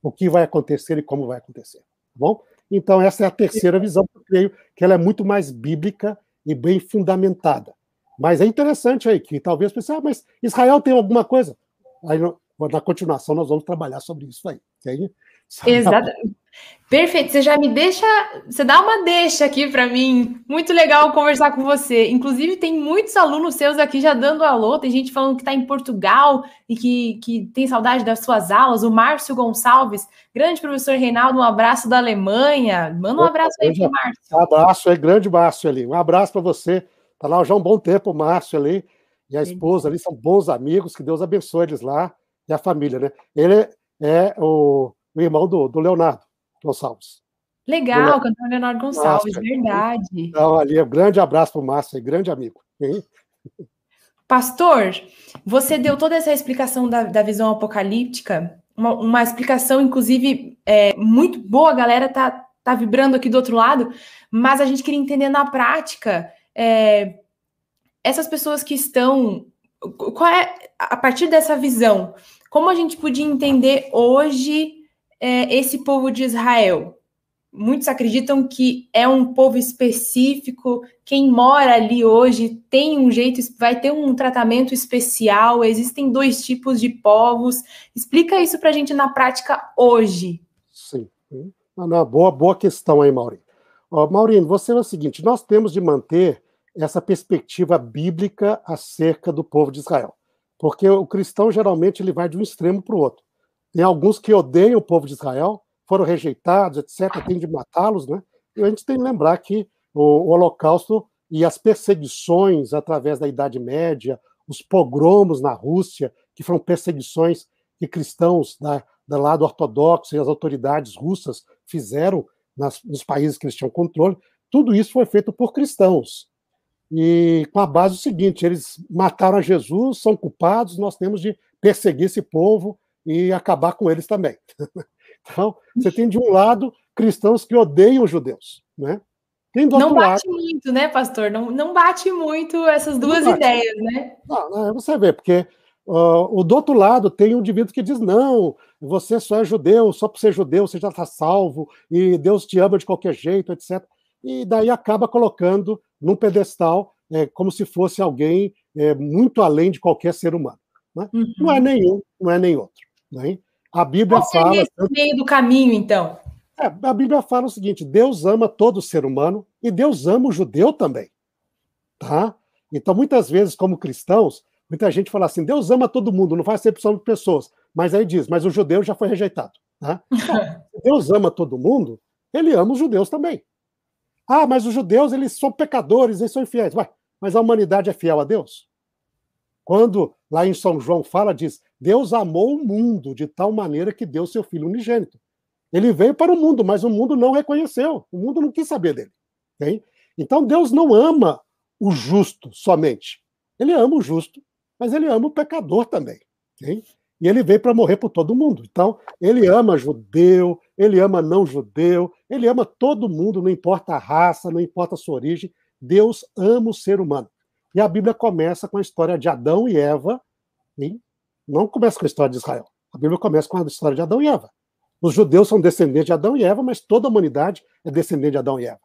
O que vai acontecer e como vai acontecer. Tá bom? Então, essa é a terceira visão, que eu creio que ela é muito mais bíblica e bem fundamentada. Mas é interessante aí que talvez você pense, mas Israel tem alguma coisa? Aí, na continuação, nós vamos trabalhar sobre isso aí. Okay? Exatamente. Perfeito, você já me deixa, você dá uma deixa aqui para mim, muito legal conversar com você, inclusive tem muitos alunos seus aqui já dando alô, tem gente falando que está em Portugal e que tem saudade das suas aulas, o Márcio Gonçalves, grande professor Reinaldo, um abraço da Alemanha, manda um abraço aí para o Márcio. Um abraço, é grande Márcio ali, um abraço para você, está lá já há um bom tempo o Márcio ali e a esposa ali, são bons amigos, que Deus abençoe eles lá e a família, né? Ele é o irmão do Leonardo Gonçalves. Legal, cantor Leonardo Gonçalves, Márcio, verdade. Então, ali, um grande abraço para o Márcio, grande amigo. Hein? Pastor, você deu toda essa explicação da visão apocalíptica, uma explicação, inclusive, muito boa, a galera tá vibrando aqui do outro lado, mas a gente queria entender na prática, essas pessoas que estão... Qual é, a partir dessa visão, como a gente podia entender hoje esse povo de Israel, Muitos acreditam que é um povo específico, quem mora ali hoje tem um jeito, vai ter um tratamento especial, existem dois tipos de povos. Explica isso para a gente na prática hoje. Sim, boa questão aí, Mauri. Ó, Maurino, você é o seguinte, nós temos de manter essa perspectiva bíblica acerca do povo de Israel, porque o cristão geralmente ele vai de um extremo para o outro. Tem alguns que odeiam o povo de Israel, foram rejeitados, etc., tem de matá-los, né? E a gente tem que lembrar que o Holocausto e as perseguições através da Idade Média, os pogromos na Rússia, que foram perseguições que cristãos do lado ortodoxo e as autoridades russas fizeram nos países que eles tinham controle, tudo isso foi feito por cristãos. E com a base do seguinte, eles mataram a Jesus, são culpados, nós temos de perseguir esse povo e acabar com eles também. Então, você tem de um lado cristãos que odeiam os judeus, né? Tem do outro lado... Não bate muito, né, pastor? Não bate muito essas duas ideias, né? Não, você vê, porque do outro lado tem um indivíduo que diz, não, você só é judeu, só por ser judeu você já está salvo, e Deus te ama de qualquer jeito, etc. E daí acaba colocando num pedestal como se fosse alguém muito além de qualquer ser humano, né? Uhum. Não é nenhum, não é nem outro, né? A Bíblia fala... Esse meio do caminho, então? A Bíblia fala o seguinte, Deus ama todo ser humano e Deus ama o judeu também, tá? Então, muitas vezes, como cristãos, muita gente fala assim, Deus ama todo mundo, não faz exceção de pessoas. Mas aí diz, mas o judeu já foi rejeitado, tá? Deus ama todo mundo, ele ama os judeus também. Ah, mas os judeus, eles são pecadores, eles são infiéis. Ué, mas a humanidade é fiel a Deus? Quando lá em São João fala, diz, Deus amou o mundo de tal maneira que deu seu Filho unigênito. Ele veio para o mundo, mas o mundo não reconheceu. O mundo não quis saber dele. Okay? Então, Deus não ama o justo somente. Ele ama o justo, mas ele ama o pecador também. Okay? E ele veio para morrer por todo mundo. Então, ele ama judeu, ele ama não judeu, ele ama todo mundo, não importa a raça, não importa a sua origem. Deus ama o ser humano. E a Bíblia começa com a história de Adão e Eva, okay? Não começa com a história de Israel. A Bíblia começa com a história de Adão e Eva. Os judeus são descendentes de Adão e Eva, mas toda a humanidade é descendente de Adão e Eva.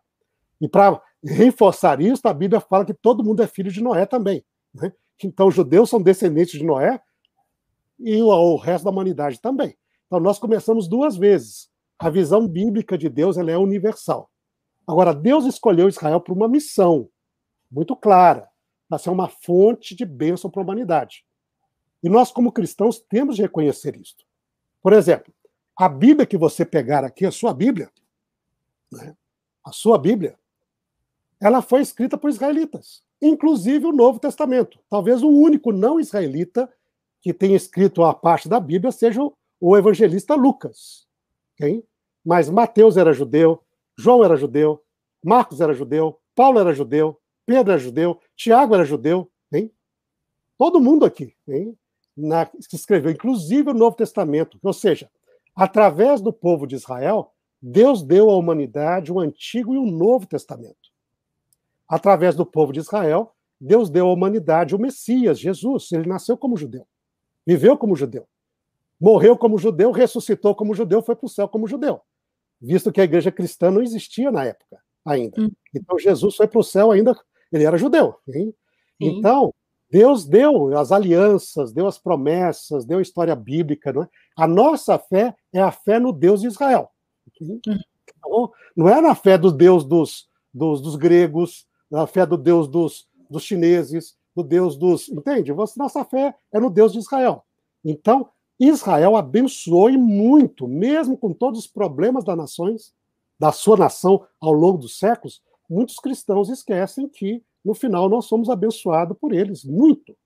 E para reforçar isso, a Bíblia fala que todo mundo é filho de Noé também, né? Então, os judeus são descendentes de Noé e o resto da humanidade também. Então, nós começamos duas vezes. A visão bíblica de Deus ela é universal. Agora, Deus escolheu Israel para uma missão muito clara, para ser uma fonte de bênção para a humanidade. E nós, como cristãos, temos de reconhecer isto. Por exemplo, a Bíblia que você pegar aqui, a sua Bíblia, né? A sua Bíblia, ela foi escrita por israelitas, inclusive o Novo Testamento. Talvez o único não israelita que tenha escrito a parte da Bíblia seja o evangelista Lucas. Okay? Mas Mateus era judeu, João era judeu, Marcos era judeu, Paulo era judeu, Pedro era judeu, Tiago era judeu. Okay? Todo mundo aqui, hein? Que escreveu, inclusive, o Novo Testamento. Ou seja, através do povo de Israel, Deus deu à humanidade o Antigo e o Novo Testamento. Através do povo de Israel, Deus deu à humanidade o Messias, Jesus. Ele nasceu como judeu, viveu como judeu, morreu como judeu, ressuscitou como judeu, foi para o céu como judeu, visto que a igreja cristã não existia na época ainda. Então, Jesus foi para o céu ainda, ele era judeu. Hein? Então... Deus deu as alianças, deu as promessas, deu a história bíblica, não é? A nossa fé é a fé no Deus de Israel. Então, não é na fé do Deus dos gregos, na fé do Deus dos chineses, do Deus dos... Entende? Nossa fé é no Deus de Israel. Então, Israel abençoou e muito, mesmo com todos os problemas da sua nação ao longo dos séculos, muitos cristãos esquecem que no final, nós somos abençoados por eles, muito.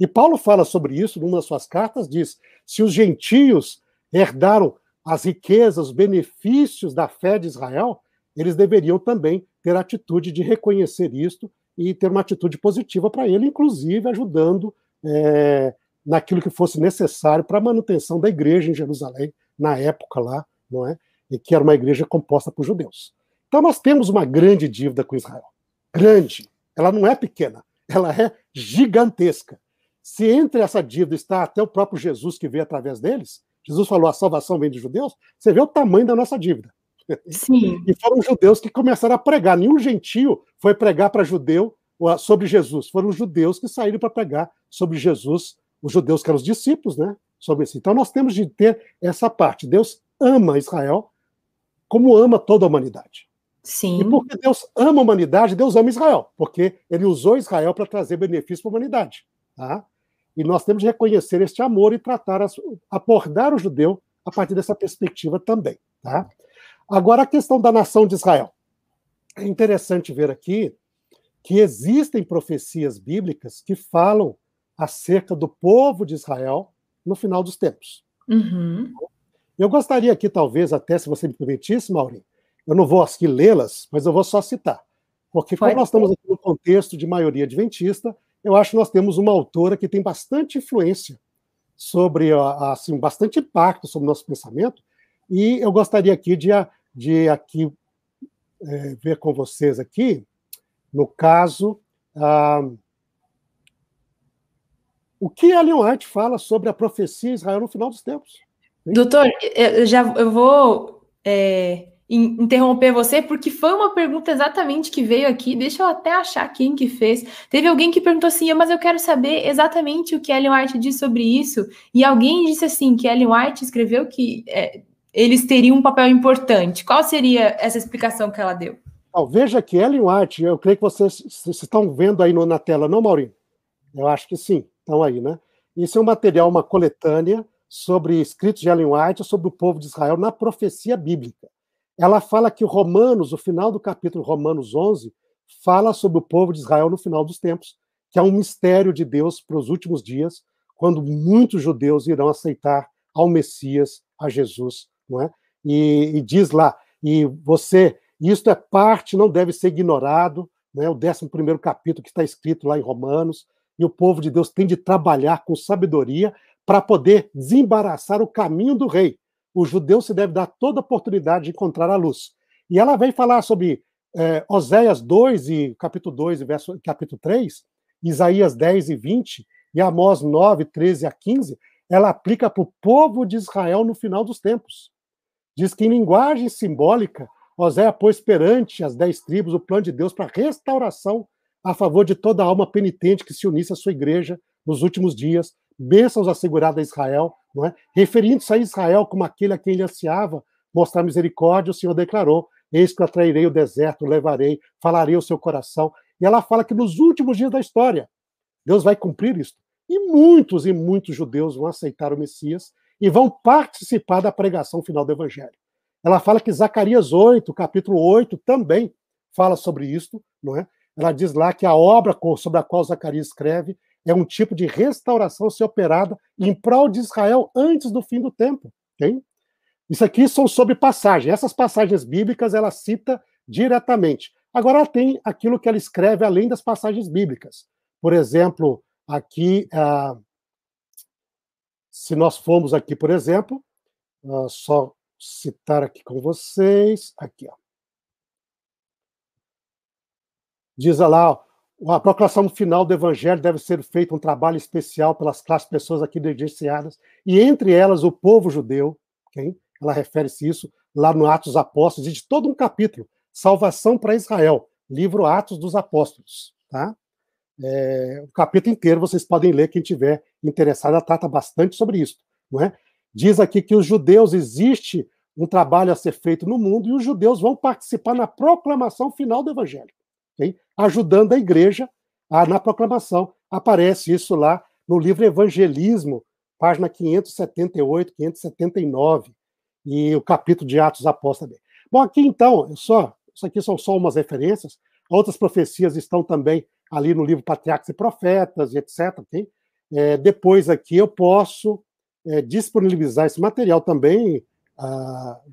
E Paulo fala sobre isso numa das suas cartas, diz, se os gentios herdaram as riquezas, os benefícios da fé de Israel, eles deveriam também ter a atitude de reconhecer isto e ter uma atitude positiva para ele, inclusive ajudando naquilo que fosse necessário para a manutenção da igreja em Jerusalém, na época lá, não é? E que era uma igreja composta por judeus. Então nós temos uma grande dívida com Israel. Grande. Ela não é pequena, ela é gigantesca. Se entre essa dívida está até o próprio Jesus que veio através deles, Jesus falou a salvação vem dos judeus, você vê o tamanho da nossa dívida. Sim. E foram os judeus que começaram a pregar. Nenhum gentio foi pregar para judeu sobre Jesus. Foram os judeus que saíram para pregar sobre Jesus, os judeus que eram os discípulos, né? Sobre isso. Então nós temos de ter essa parte. Deus ama Israel como ama toda a humanidade. Sim. E porque Deus ama a humanidade, Deus ama Israel, porque ele usou Israel para trazer benefício para a humanidade. Tá? E nós temos de reconhecer este amor e tratar, abordar o judeu a partir dessa perspectiva também. Tá? Agora, a questão da nação de Israel. É interessante ver aqui que existem profecias bíblicas que falam acerca do povo de Israel no final dos tempos. Uhum. Eu gostaria aqui, talvez, até se você me permitisse, Mauri, eu não vou aqui lê-las, mas eu vou só citar. Porque como nós estamos aqui no contexto de maioria adventista, eu acho que nós temos uma autora que tem bastante influência sobre, assim, bastante impacto sobre o nosso pensamento, e eu gostaria aqui de ver com vocês aqui, no caso, o que Ellen White fala sobre a profecia em Israel no final dos tempos. Hein? Doutor, eu vou... interromper você, porque foi uma pergunta exatamente que veio aqui, deixa eu até achar quem que fez, teve alguém que perguntou assim, mas eu quero saber exatamente o que Ellen White diz sobre isso, e alguém disse assim, que Ellen White escreveu que eles teriam um papel importante. Qual seria essa explicação que ela deu? Oh, veja que Ellen White, eu creio que vocês estão vendo aí na tela, não, Maurinho? Eu acho que sim, estão aí, né? Isso é um material, uma coletânea sobre escritos de Ellen White, sobre o povo de Israel na profecia bíblica. Ela fala que Romanos, o final do capítulo Romanos 11, fala sobre o povo de Israel no final dos tempos, que é um mistério de Deus para os últimos dias, quando muitos judeus irão aceitar ao Messias, a Jesus, não é? E diz lá, isto é parte, não deve ser ignorado, né? O 11º capítulo que está escrito lá em Romanos, e o povo de Deus tem de trabalhar com sabedoria para poder desembaraçar o caminho do rei. O judeu se deve dar toda a oportunidade de encontrar a luz. E ela vem falar sobre Oséias 2, e capítulo 2, verso, capítulo 3, Isaías 10 e 20, e Amós 9, 13 a 15, ela aplica para o povo de Israel no final dos tempos. Diz que em linguagem simbólica, Oséias pôs perante as 10 tribos o plano de Deus para restauração a favor de toda a alma penitente que se unisse à sua igreja nos últimos dias, bênçãos asseguradas a Israel, não é? Referindo-se a Israel como aquele a quem ele ansiava mostrar misericórdia, o Senhor declarou, eis que eu atrairei o deserto, o levarei, falarei ao seu coração. E ela fala que nos últimos dias da história, Deus vai cumprir isso. E muitos judeus vão aceitar o Messias e vão participar da pregação final do Evangelho. Ela fala que Zacarias 8, capítulo 8, também fala sobre isso, não é? Ela diz lá que a obra sobre a qual Zacarias escreve é um tipo de restauração a ser operada em prol de Israel antes do fim do tempo. Okay? Isso aqui são sobre passagens. Essas passagens bíblicas ela cita diretamente. Agora ela tem aquilo que ela escreve além das passagens bíblicas. Por exemplo, aqui, se nós formos aqui, por exemplo, só citar aqui com vocês, aqui, ó. Diz lá, ó, a proclamação final do Evangelho deve ser feita um trabalho especial pelas classes pessoas aqui negligenciadas, e entre elas o povo judeu, okay? Ela refere-se isso lá no Atos dos Apóstolos, existe todo um capítulo, Salvação para Israel, livro Atos dos Apóstolos. Tá? O capítulo inteiro vocês podem ler, quem tiver interessado, ela trata bastante sobre isso. Não é? Diz aqui que os judeus, existe um trabalho a ser feito no mundo, e os judeus vão participar na proclamação final do Evangelho. Okay? Ajudando a igreja na proclamação. Aparece isso lá no livro Evangelismo, página 578, 579, e o capítulo de Atos dos Apóstolos também. Bom, aqui então, isso aqui são só umas referências, outras profecias estão também ali no livro Patriarcas e Profetas, e etc. Okay? Depois aqui eu posso disponibilizar esse material também,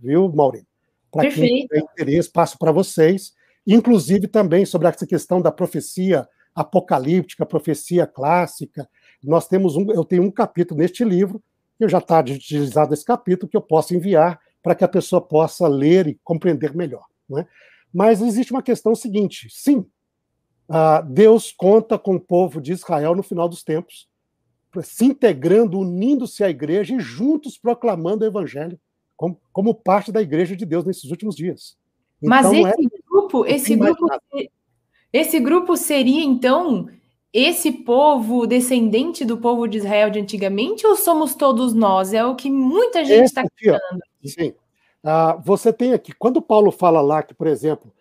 viu, Maurício? Para quem tem interesse, passo para vocês. Inclusive também sobre essa questão da profecia apocalíptica, profecia clássica. Nós temos eu tenho um capítulo neste livro, que já está digitalizado esse capítulo, que eu posso enviar para que a pessoa possa ler e compreender melhor. Não é? Mas existe uma questão seguinte, sim, Deus conta com o povo de Israel no final dos tempos, se integrando, unindo-se à igreja e juntos proclamando o evangelho como parte da Igreja de Deus nesses últimos dias. Mas então, esse grupo seria, então, esse povo descendente do povo de Israel de antigamente, ou somos todos nós? É o que muita gente está questionando. Sim. Você tem aqui, quando Paulo fala lá que, por exemplo,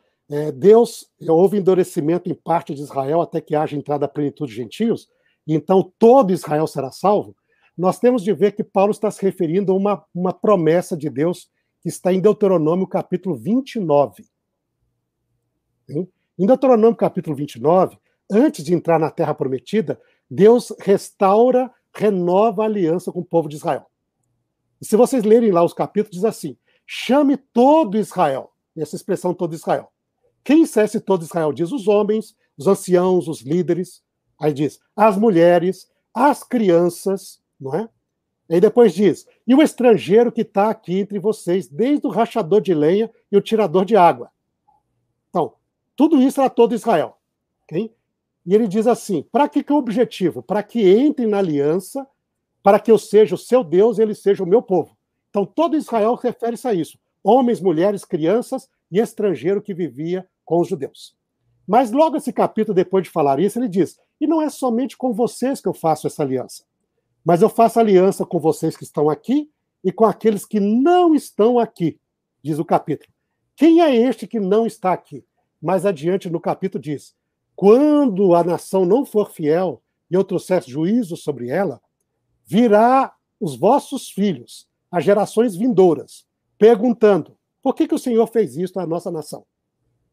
Deus, houve endurecimento em parte de Israel até que haja entrada à plenitude de gentios, então todo Israel será salvo, nós temos de ver que Paulo está se referindo a uma promessa de Deus que está em Deuteronômio capítulo 29. Sim? Em Deuteronômio capítulo 29, antes de entrar na Terra Prometida, Deus restaura, renova a aliança com o povo de Israel. E se vocês lerem lá os capítulos, diz assim: chame todo Israel, essa expressão todo Israel. Quem é esse todo Israel? Diz os homens, os anciãos, os líderes. Aí diz as mulheres, as crianças, não é? Aí depois diz, e o estrangeiro que está aqui entre vocês, desde o rachador de lenha e o tirador de água. Então, tudo isso era todo Israel. Okay? E ele diz assim, para que é o objetivo? Para que entrem na aliança, para que eu seja o seu Deus e ele seja o meu povo. Então, todo Israel refere-se a isso. Homens, mulheres, crianças e estrangeiro que vivia com os judeus. Mas logo esse capítulo, depois de falar isso, ele diz, e não é somente com vocês que eu faço essa aliança, mas eu faço aliança com vocês que estão aqui e com aqueles que não estão aqui, diz o capítulo. Quem é este que não está aqui? Mais adiante no capítulo diz, quando a nação não for fiel e eu trouxer juízo sobre ela, virá os vossos filhos, as gerações vindouras, perguntando, por que o Senhor fez isto à nossa nação?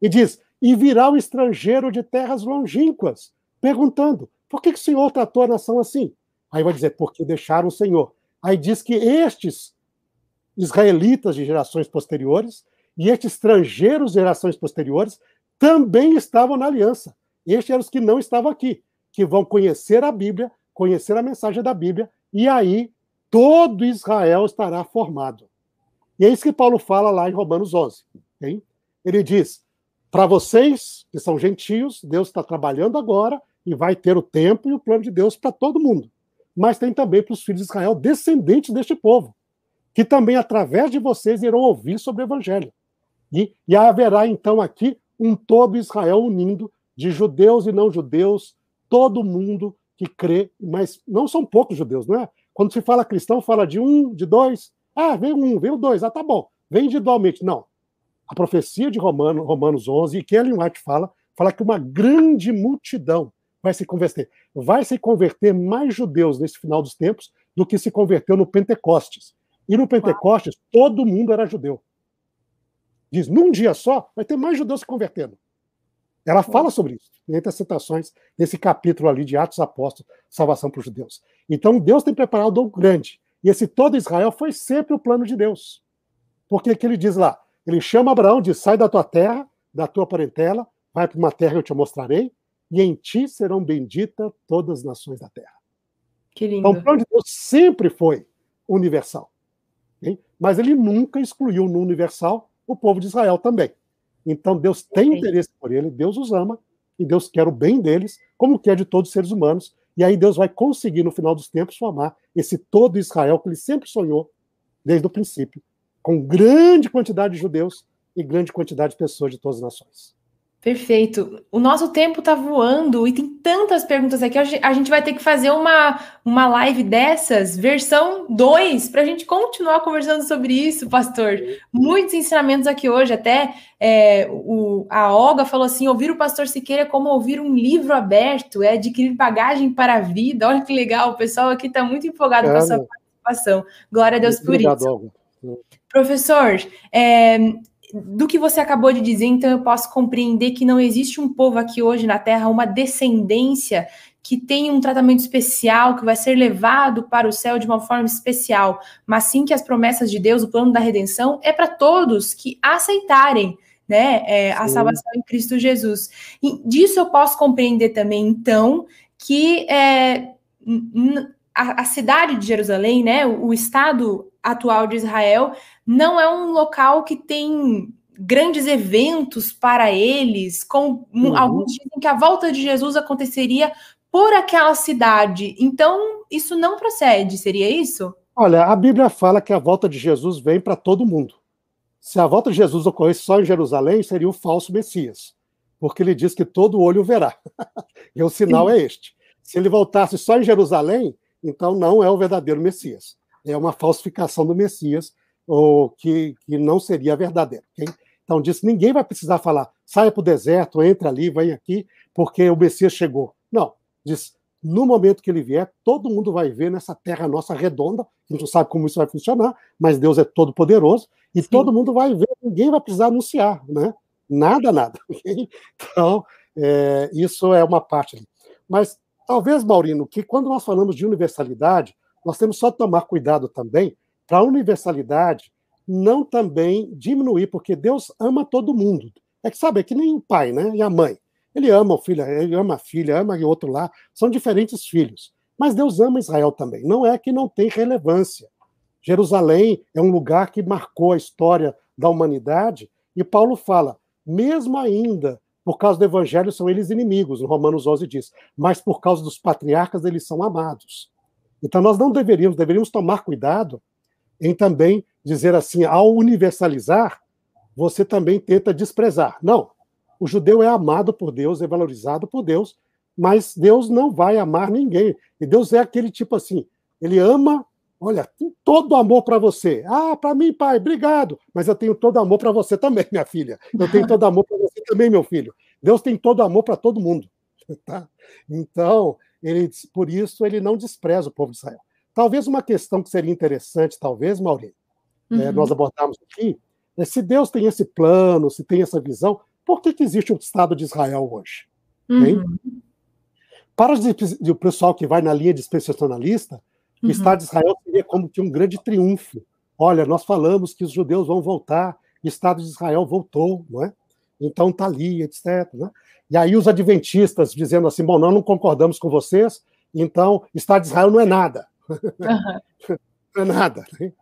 E diz, e virá o estrangeiro de terras longínquas, perguntando, por que o Senhor tratou a nação assim? Aí vai dizer, porque deixaram o Senhor. Aí diz que estes israelitas de gerações posteriores e estes estrangeiros de gerações posteriores também estavam na aliança. Estes eram os que não estavam aqui, que vão conhecer a Bíblia, conhecer a mensagem da Bíblia, e aí todo Israel estará formado. E é isso que Paulo fala lá em Romanos 11. Hein? Ele diz, para vocês, que são gentios, Deus está trabalhando agora e vai ter o tempo e o plano de Deus para todo mundo. Mas tem também para os filhos de Israel, descendentes deste povo, que também, através de vocês, irão ouvir sobre o Evangelho. E haverá, então, aqui um todo Israel unindo, de judeus e não judeus, todo mundo que crê, mas não são poucos judeus, não é? Quando se fala cristão, fala de um, de dois, vem um, vem dois, tá bom, vem individualmente. Não. A profecia de Romanos 11, que Ellen White fala que uma grande multidão vai se converter. Vai se converter mais judeus nesse final dos tempos do que se converteu no Pentecostes. E no Pentecostes, todo mundo era judeu. Diz, num dia só, vai ter mais judeus se convertendo. Ela fala sobre isso, entre as citações desse capítulo ali de Atos dos Apóstolos, salvação para os judeus. Então, Deus tem preparado um grande. E esse todo Israel foi sempre o plano de Deus. Porque que ele diz lá? Ele chama Abraão, diz, sai da tua terra, da tua parentela, vai para uma terra que eu te mostrarei, e em ti serão benditas todas as nações da terra. Que lindo. Então, o plano de Deus sempre foi universal. Hein? Mas ele nunca excluiu no universal o povo de Israel também. Então, Deus tem interesse por ele, Deus os ama, e Deus quer o bem deles, como quer de todos os seres humanos, e aí Deus vai conseguir, no final dos tempos, formar esse todo Israel que ele sempre sonhou, desde o princípio, com grande quantidade de judeus e grande quantidade de pessoas de todas as nações. Perfeito. O nosso tempo está voando e tem tantas perguntas aqui. A gente vai ter que fazer uma live dessas, versão 2, para a gente continuar conversando sobre isso, pastor. Muitos ensinamentos aqui hoje. Até a Olga falou assim, ouvir o pastor Siqueira é como ouvir um livro aberto, é adquirir bagagem para a vida. Olha que legal, o pessoal aqui está muito empolgado com a sua participação. Glória a Deus por isso. Olga. Professor, do que você acabou de dizer, então eu posso compreender que não existe um povo aqui hoje na Terra, uma descendência que tem um tratamento especial, que vai ser levado para o céu de uma forma especial, mas sim que as promessas de Deus, o plano da redenção, é para todos que aceitarem, né, a salvação em Cristo Jesus. E disso eu posso compreender também, então, que a cidade de Jerusalém, né, o estado atual de Israel, não é um local que tem grandes eventos para eles, alguns dizem que a volta de Jesus aconteceria por aquela cidade. Então, isso não procede, seria isso? Olha, a Bíblia fala que a volta de Jesus vem para todo mundo. Se a volta de Jesus ocorresse só em Jerusalém, seria o falso Messias, porque ele diz que todo olho o verá. E o sinal é este. Se ele voltasse só em Jerusalém, então não é o verdadeiro Messias. É uma falsificação do Messias, ou que não seria verdadeiro. Okay? Então diz que ninguém vai precisar falar, saia para o deserto, entra ali, vai aqui, porque o Messias chegou. Não, diz, no momento que ele vier, todo mundo vai ver nessa terra nossa redonda, a gente não sabe como isso vai funcionar, mas Deus é todo poderoso, e todo mundo vai ver, ninguém vai precisar anunciar, né? Nada. Okay? Então, isso é uma parte ali. Mas talvez, Maurino, que quando nós falamos de universalidade, nós temos só de tomar cuidado também para a universalidade não também diminuir, porque Deus ama todo mundo. É que, sabe, é que nem o pai, né? E a mãe. Ele ama o filho, ele ama a filha, ama o outro lá. São diferentes filhos. Mas Deus ama Israel também. Não é que não tem relevância. Jerusalém é um lugar que marcou a história da humanidade. E Paulo fala, mesmo ainda, por causa do evangelho, são eles inimigos, no Romanos 11 diz. Mas por causa dos patriarcas, eles são amados. Então, nós não deveríamos tomar cuidado em também dizer assim, ao universalizar, você também tenta desprezar. Não, o judeu é amado por Deus, é valorizado por Deus, mas Deus não vai amar ninguém. E Deus é aquele tipo assim, ele ama, olha, tem todo amor para você. Ah, para mim, pai, obrigado, mas eu tenho todo amor para você também, minha filha. Eu tenho todo amor para você também, meu filho. Deus tem todo amor para todo mundo. Tá? Então, por isso, ele não despreza o povo de Israel. Talvez uma questão que seria interessante, talvez, Mauri, nós abordarmos aqui, é se Deus tem esse plano, se tem essa visão, por que existe o Estado de Israel hoje? Para o pessoal que vai na linha dispensacionalista, o Estado de Israel seria como que um grande triunfo. Olha, nós falamos que os judeus vão voltar, o Estado de Israel voltou, não é? Então está ali, etc. Né? E aí os adventistas dizendo assim, bom, nós não concordamos com vocês, então Estado de Israel não é nada. Não é nada. Né?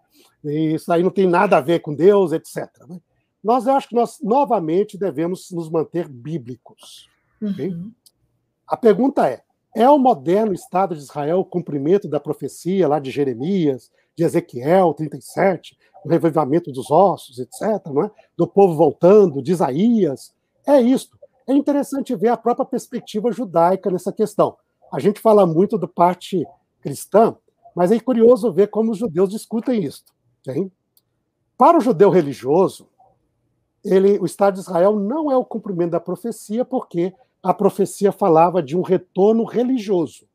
E isso aí não tem nada a ver com Deus, etc. Né? Eu acho que nós, novamente, devemos nos manter bíblicos. Okay? A pergunta é o moderno Estado de Israel o cumprimento da profecia lá de Jeremias, de Ezequiel 37, o revivimento dos ossos, etc., não é? Do povo voltando, de Isaías. É isso. É interessante ver a própria perspectiva judaica nessa questão. A gente fala muito da parte cristã, mas é curioso ver como os judeus discutem isso. Okay? Para o judeu religioso, o Estado de Israel não é o cumprimento da profecia, porque a profecia falava de um retorno religioso,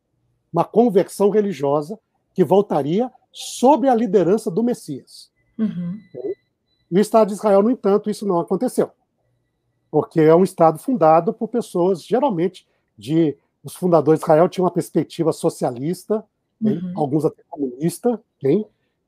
uma conversão religiosa que voltaria sob a liderança do Messias. Okay? E o Estado de Israel, no entanto, isso não aconteceu, porque é um Estado fundado por pessoas, geralmente, os fundadores de Israel tinham uma perspectiva socialista, alguns até comunista,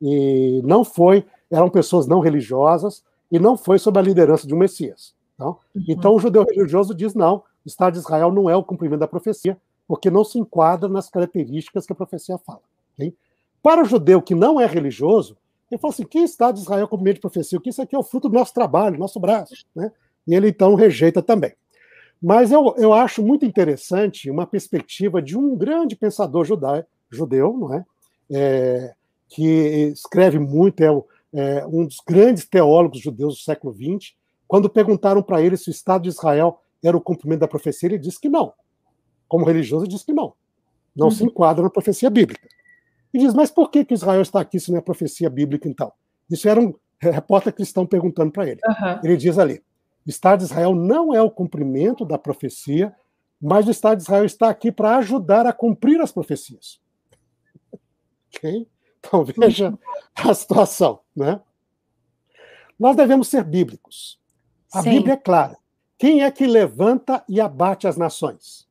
e não foi, eram pessoas não religiosas, e não foi sob a liderança de um Messias. Não? Então o judeu religioso diz, não, o Estado de Israel não é o cumprimento da profecia, porque não se enquadra nas características que a profecia fala. Okay? Para o judeu que não é religioso, ele fala assim, que Estado de Israel é o cumprimento de profecia? Porque isso aqui é o fruto do nosso trabalho, nosso braço. Né? E ele, então, rejeita também. Mas eu acho muito interessante uma perspectiva de um grande pensador judeu, não é? Que escreve muito, um dos grandes teólogos judeus do século XX, quando perguntaram para ele se o Estado de Israel era o cumprimento da profecia, ele disse que não. Como religioso, ele disse que não. Não se enquadra na profecia bíblica. E diz, mas por que Israel está aqui se não é profecia bíblica, então? Isso era um repórter cristão perguntando para ele. Ele diz ali, o Estado de Israel não é o cumprimento da profecia, mas o Estado de Israel está aqui para ajudar a cumprir as profecias. Okay? Então, veja a situação. Né? Nós devemos ser bíblicos. A Bíblia é clara. Quem é que levanta e abate as nações?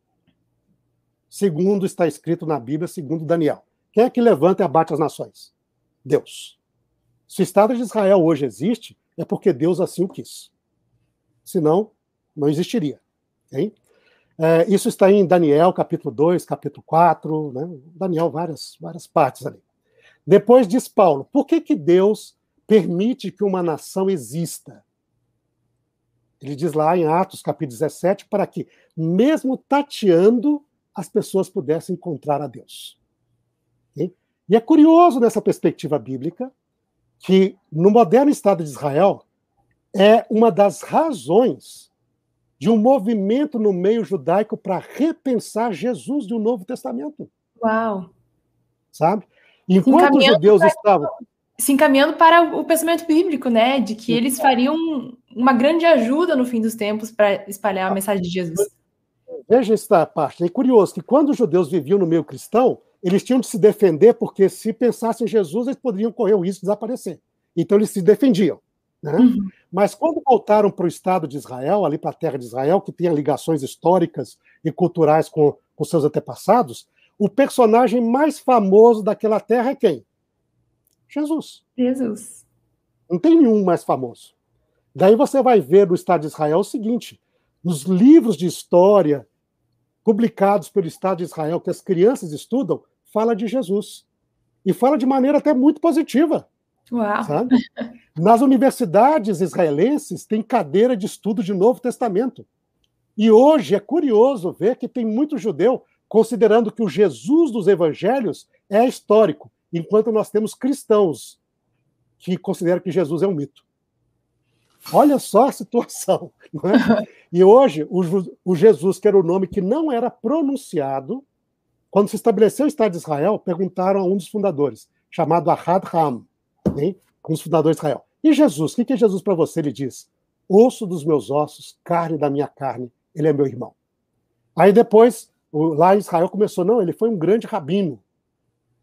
Segundo está escrito na Bíblia, segundo Daniel. Quem é que levanta e abate as nações? Deus. Se o Estado de Israel hoje existe, é porque Deus assim o quis. Senão, não existiria. Okay? Isso está em Daniel, capítulo 2, capítulo 4, né? Daniel, várias partes ali. Depois diz Paulo, por que Deus permite que uma nação exista? Ele diz lá em Atos, capítulo 17, para que, mesmo tateando, as pessoas pudessem encontrar a Deus. Okay? E é curioso nessa perspectiva bíblica que, no moderno Estado de Israel, é uma das razões de um movimento no meio judaico para repensar Jesus do Novo Testamento. Uau! Sabe? Enquanto os judeus estavam... Se encaminhando para o pensamento bíblico, né? De que eles fariam uma grande ajuda no fim dos tempos para espalhar a mensagem de Jesus. Veja esta parte. É curioso que quando os judeus viviam no meio cristão, eles tinham de se defender, porque se pensassem em Jesus, eles poderiam correr o risco de desaparecer. Então eles se defendiam, né? Uhum. Mas quando voltaram para o Estado de Israel, ali para a terra de Israel, que tinha ligações históricas e culturais com seus antepassados, o personagem mais famoso daquela terra é quem? Jesus. Não tem nenhum mais famoso. Daí você vai ver no Estado de Israel o seguinte: nos livros de história publicados pelo Estado de Israel, que as crianças estudam, fala de Jesus. E fala de maneira até muito positiva. Uau. Sabe? Nas universidades israelenses tem cadeira de estudo de Novo Testamento. E hoje é curioso ver que tem muito judeu considerando que o Jesus dos evangelhos é histórico, enquanto nós temos cristãos que consideram que Jesus é um mito. Olha só a situação, não é? E hoje, o Jesus, que era o nome que não era pronunciado, quando se estabeleceu o Estado de Israel, perguntaram a um dos fundadores, chamado Ahad Ram, hein? Um dos fundadores de Israel. E Jesus? O que é Jesus para você? Ele diz, osso dos meus ossos, carne da minha carne, ele é meu irmão. Aí depois, lá em Israel começou, não, ele foi um grande rabino,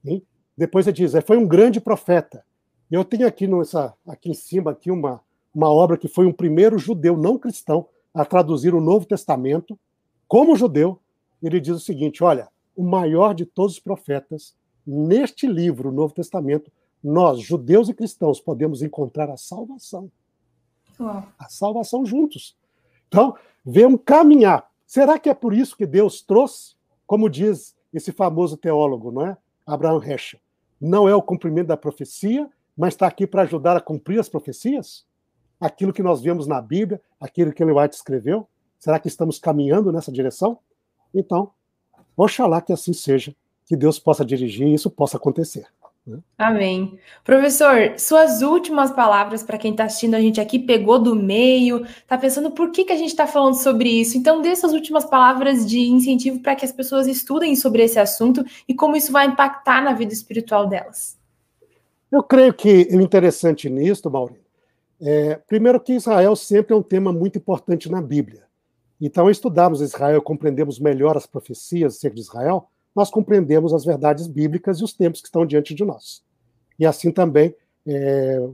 hein? Depois ele diz, foi um grande profeta. Eu tenho aqui em cima aqui uma obra que foi um primeiro judeu não cristão a traduzir o Novo Testamento como judeu. Ele diz o seguinte, olha, o maior de todos os profetas, neste livro, o Novo Testamento, nós, judeus e cristãos, podemos encontrar a salvação. Uau. A salvação juntos. Então, vemos caminhar. Será que é por isso que Deus trouxe? Como diz esse famoso teólogo, não é? Abraão Heschel, não é o cumprimento da profecia, mas está aqui para ajudar a cumprir as profecias? Aquilo que nós vemos na Bíblia, aquilo que Ellen White escreveu, será que estamos caminhando nessa direção? Então, oxalá que assim seja, que Deus possa dirigir e isso possa acontecer. Amém. Professor, suas últimas palavras para quem está assistindo a gente aqui, pegou do meio, está pensando por que a gente está falando sobre isso. Então, dê suas últimas palavras de incentivo para que as pessoas estudem sobre esse assunto e como isso vai impactar na vida espiritual delas. Eu creio que o interessante nisso, Mauri, primeiro que Israel sempre é um tema muito importante na Bíblia. Então, ao estudarmos Israel, compreendemos melhor as profecias acerca de Israel, nós compreendemos as verdades bíblicas e os tempos que estão diante de nós. E assim também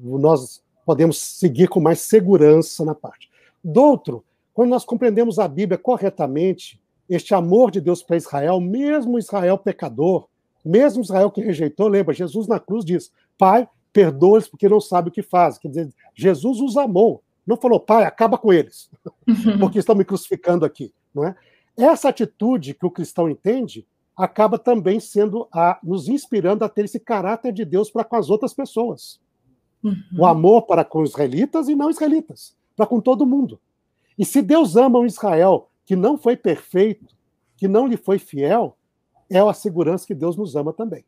nós podemos seguir com mais segurança na parte. Doutro, quando nós compreendemos a Bíblia corretamente, este amor de Deus para Israel, mesmo Israel pecador, mesmo Israel que rejeitou, lembra, Jesus na cruz diz, Pai, perdoa-lhes porque não sabem o que fazem. Quer dizer, Jesus os amou. Não falou, Pai, acaba com eles, porque estão me crucificando aqui. Não é? Essa atitude que o cristão entende acaba também sendo nos inspirando a ter esse caráter de Deus para com as outras pessoas. O amor para com os israelitas e não israelitas, para com todo mundo. E se Deus ama um Israel que não foi perfeito, que não lhe foi fiel, é a segurança que Deus nos ama também.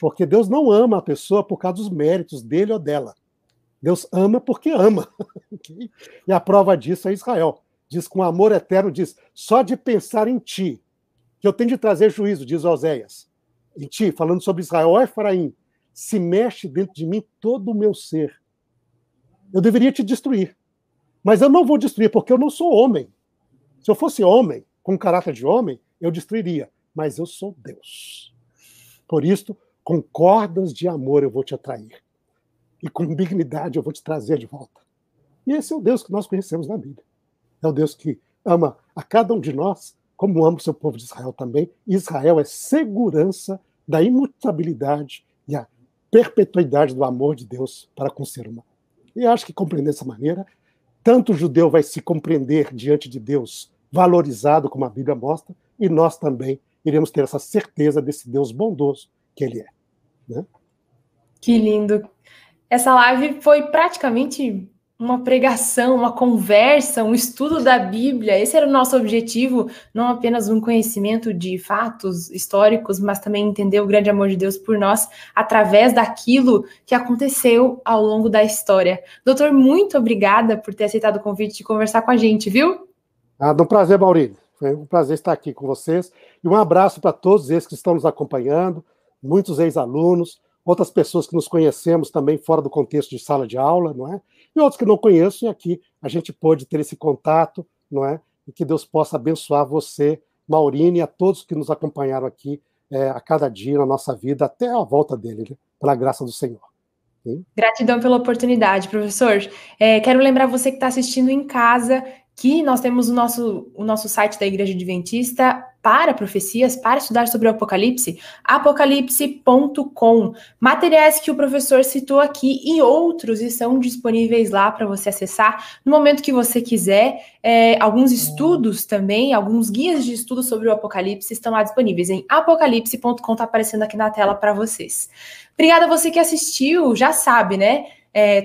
Porque Deus não ama a pessoa por causa dos méritos dele ou dela. Deus ama porque ama. E a prova disso é Israel. Diz com amor eterno, diz, só de pensar em ti, que eu tenho de trazer juízo, diz Oséias. Em ti, falando sobre Israel, ó Efraim, se mexe dentro de mim todo o meu ser. Eu deveria te destruir. Mas eu não vou destruir, porque eu não sou homem. Se eu fosse homem, com caráter de homem, eu destruiria. Mas eu sou Deus. Por isso, com cordas de amor eu vou te atrair. E com dignidade eu vou te trazer de volta. E esse é o Deus que nós conhecemos na Bíblia. É o Deus que ama a cada um de nós, como ama o seu povo de Israel também. Israel é segurança da imutabilidade e a perpetuidade do amor de Deus para com o ser humano. E acho que compreender dessa maneira, tanto o judeu vai se compreender diante de Deus valorizado, como a Bíblia mostra, e nós também iremos ter essa certeza desse Deus bondoso que ele é, né? Que lindo. Essa live foi praticamente uma pregação, uma conversa, um estudo da Bíblia. Esse era o nosso objetivo, não apenas um conhecimento de fatos históricos, mas também entender o grande amor de Deus por nós através daquilo que aconteceu ao longo da história. Doutor, muito obrigada por ter aceitado o convite de conversar com a gente, viu? Ah, um prazer, Mauri. Foi um prazer estar aqui com vocês. E um abraço para todos esses que estão nos acompanhando, muitos ex-alunos, outras pessoas que nos conhecemos também fora do contexto de sala de aula, não é? E outros que não conheço, e aqui a gente pôde ter esse contato, não é? E que Deus possa abençoar você, Maurine, e a todos que nos acompanharam aqui a cada dia na nossa vida, até a volta dele, né? Pela graça do Senhor. Sim? Gratidão pela oportunidade, professor. Quero lembrar você que está assistindo em casa que nós temos o nosso site da Igreja Adventista para profecias, para estudar sobre o Apocalipse, apocalipse.com. Materiais que o professor citou aqui e outros estão disponíveis lá para você acessar no momento que você quiser. Alguns estudos também, alguns guias de estudo sobre o Apocalipse estão lá disponíveis em apocalipse.com, está aparecendo aqui na tela para vocês. Obrigada a você que assistiu, já sabe, né?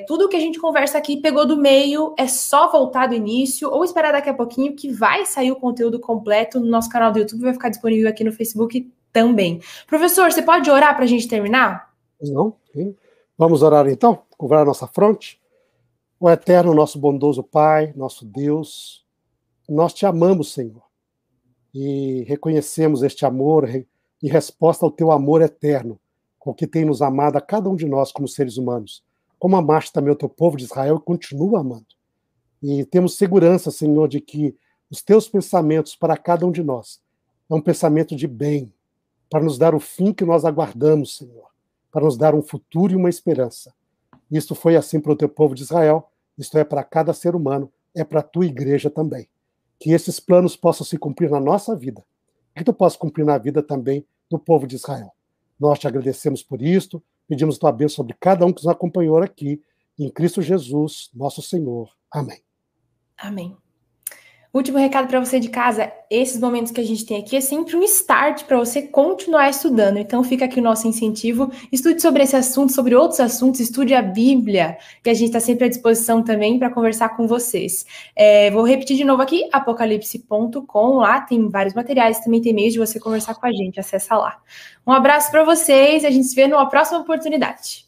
Tudo que a gente conversa aqui pegou do meio, é só voltar do início ou esperar daqui a pouquinho que vai sair o conteúdo completo no nosso canal do YouTube, vai ficar disponível aqui no Facebook também. Professor, você pode orar para a gente terminar? Não, sim. Vamos orar então, cobrar a nossa fronte. O eterno, nosso bondoso Pai, nosso Deus, nós te amamos, Senhor, e reconhecemos este amor em resposta ao teu amor eterno, com que tem nos amado a cada um de nós como seres humanos. Como amaste também o teu povo de Israel e continua amando. E temos segurança, Senhor, de que os teus pensamentos para cada um de nós é um pensamento de bem, para nos dar o fim que nós aguardamos, Senhor, para nos dar um futuro e uma esperança. Isto foi assim para o teu povo de Israel, isto é para cada ser humano, é para a tua igreja também. Que esses planos possam se cumprir na nossa vida, que tu possas cumprir na vida também do povo de Israel. Nós te agradecemos por isto, pedimos tua bênção sobre cada um que nos acompanhou aqui, em Cristo Jesus, nosso Senhor. Amém. Amém. Último recado para você de casa, esses momentos que a gente tem aqui é sempre um start para você continuar estudando. Então fica aqui o nosso incentivo, estude sobre esse assunto, sobre outros assuntos, estude a Bíblia, que a gente está sempre à disposição também para conversar com vocês. Vou repetir de novo aqui, apocalipse.com, lá tem vários materiais, também tem meios de você conversar com a gente, acessa lá. Um abraço para vocês, a gente se vê numa próxima oportunidade.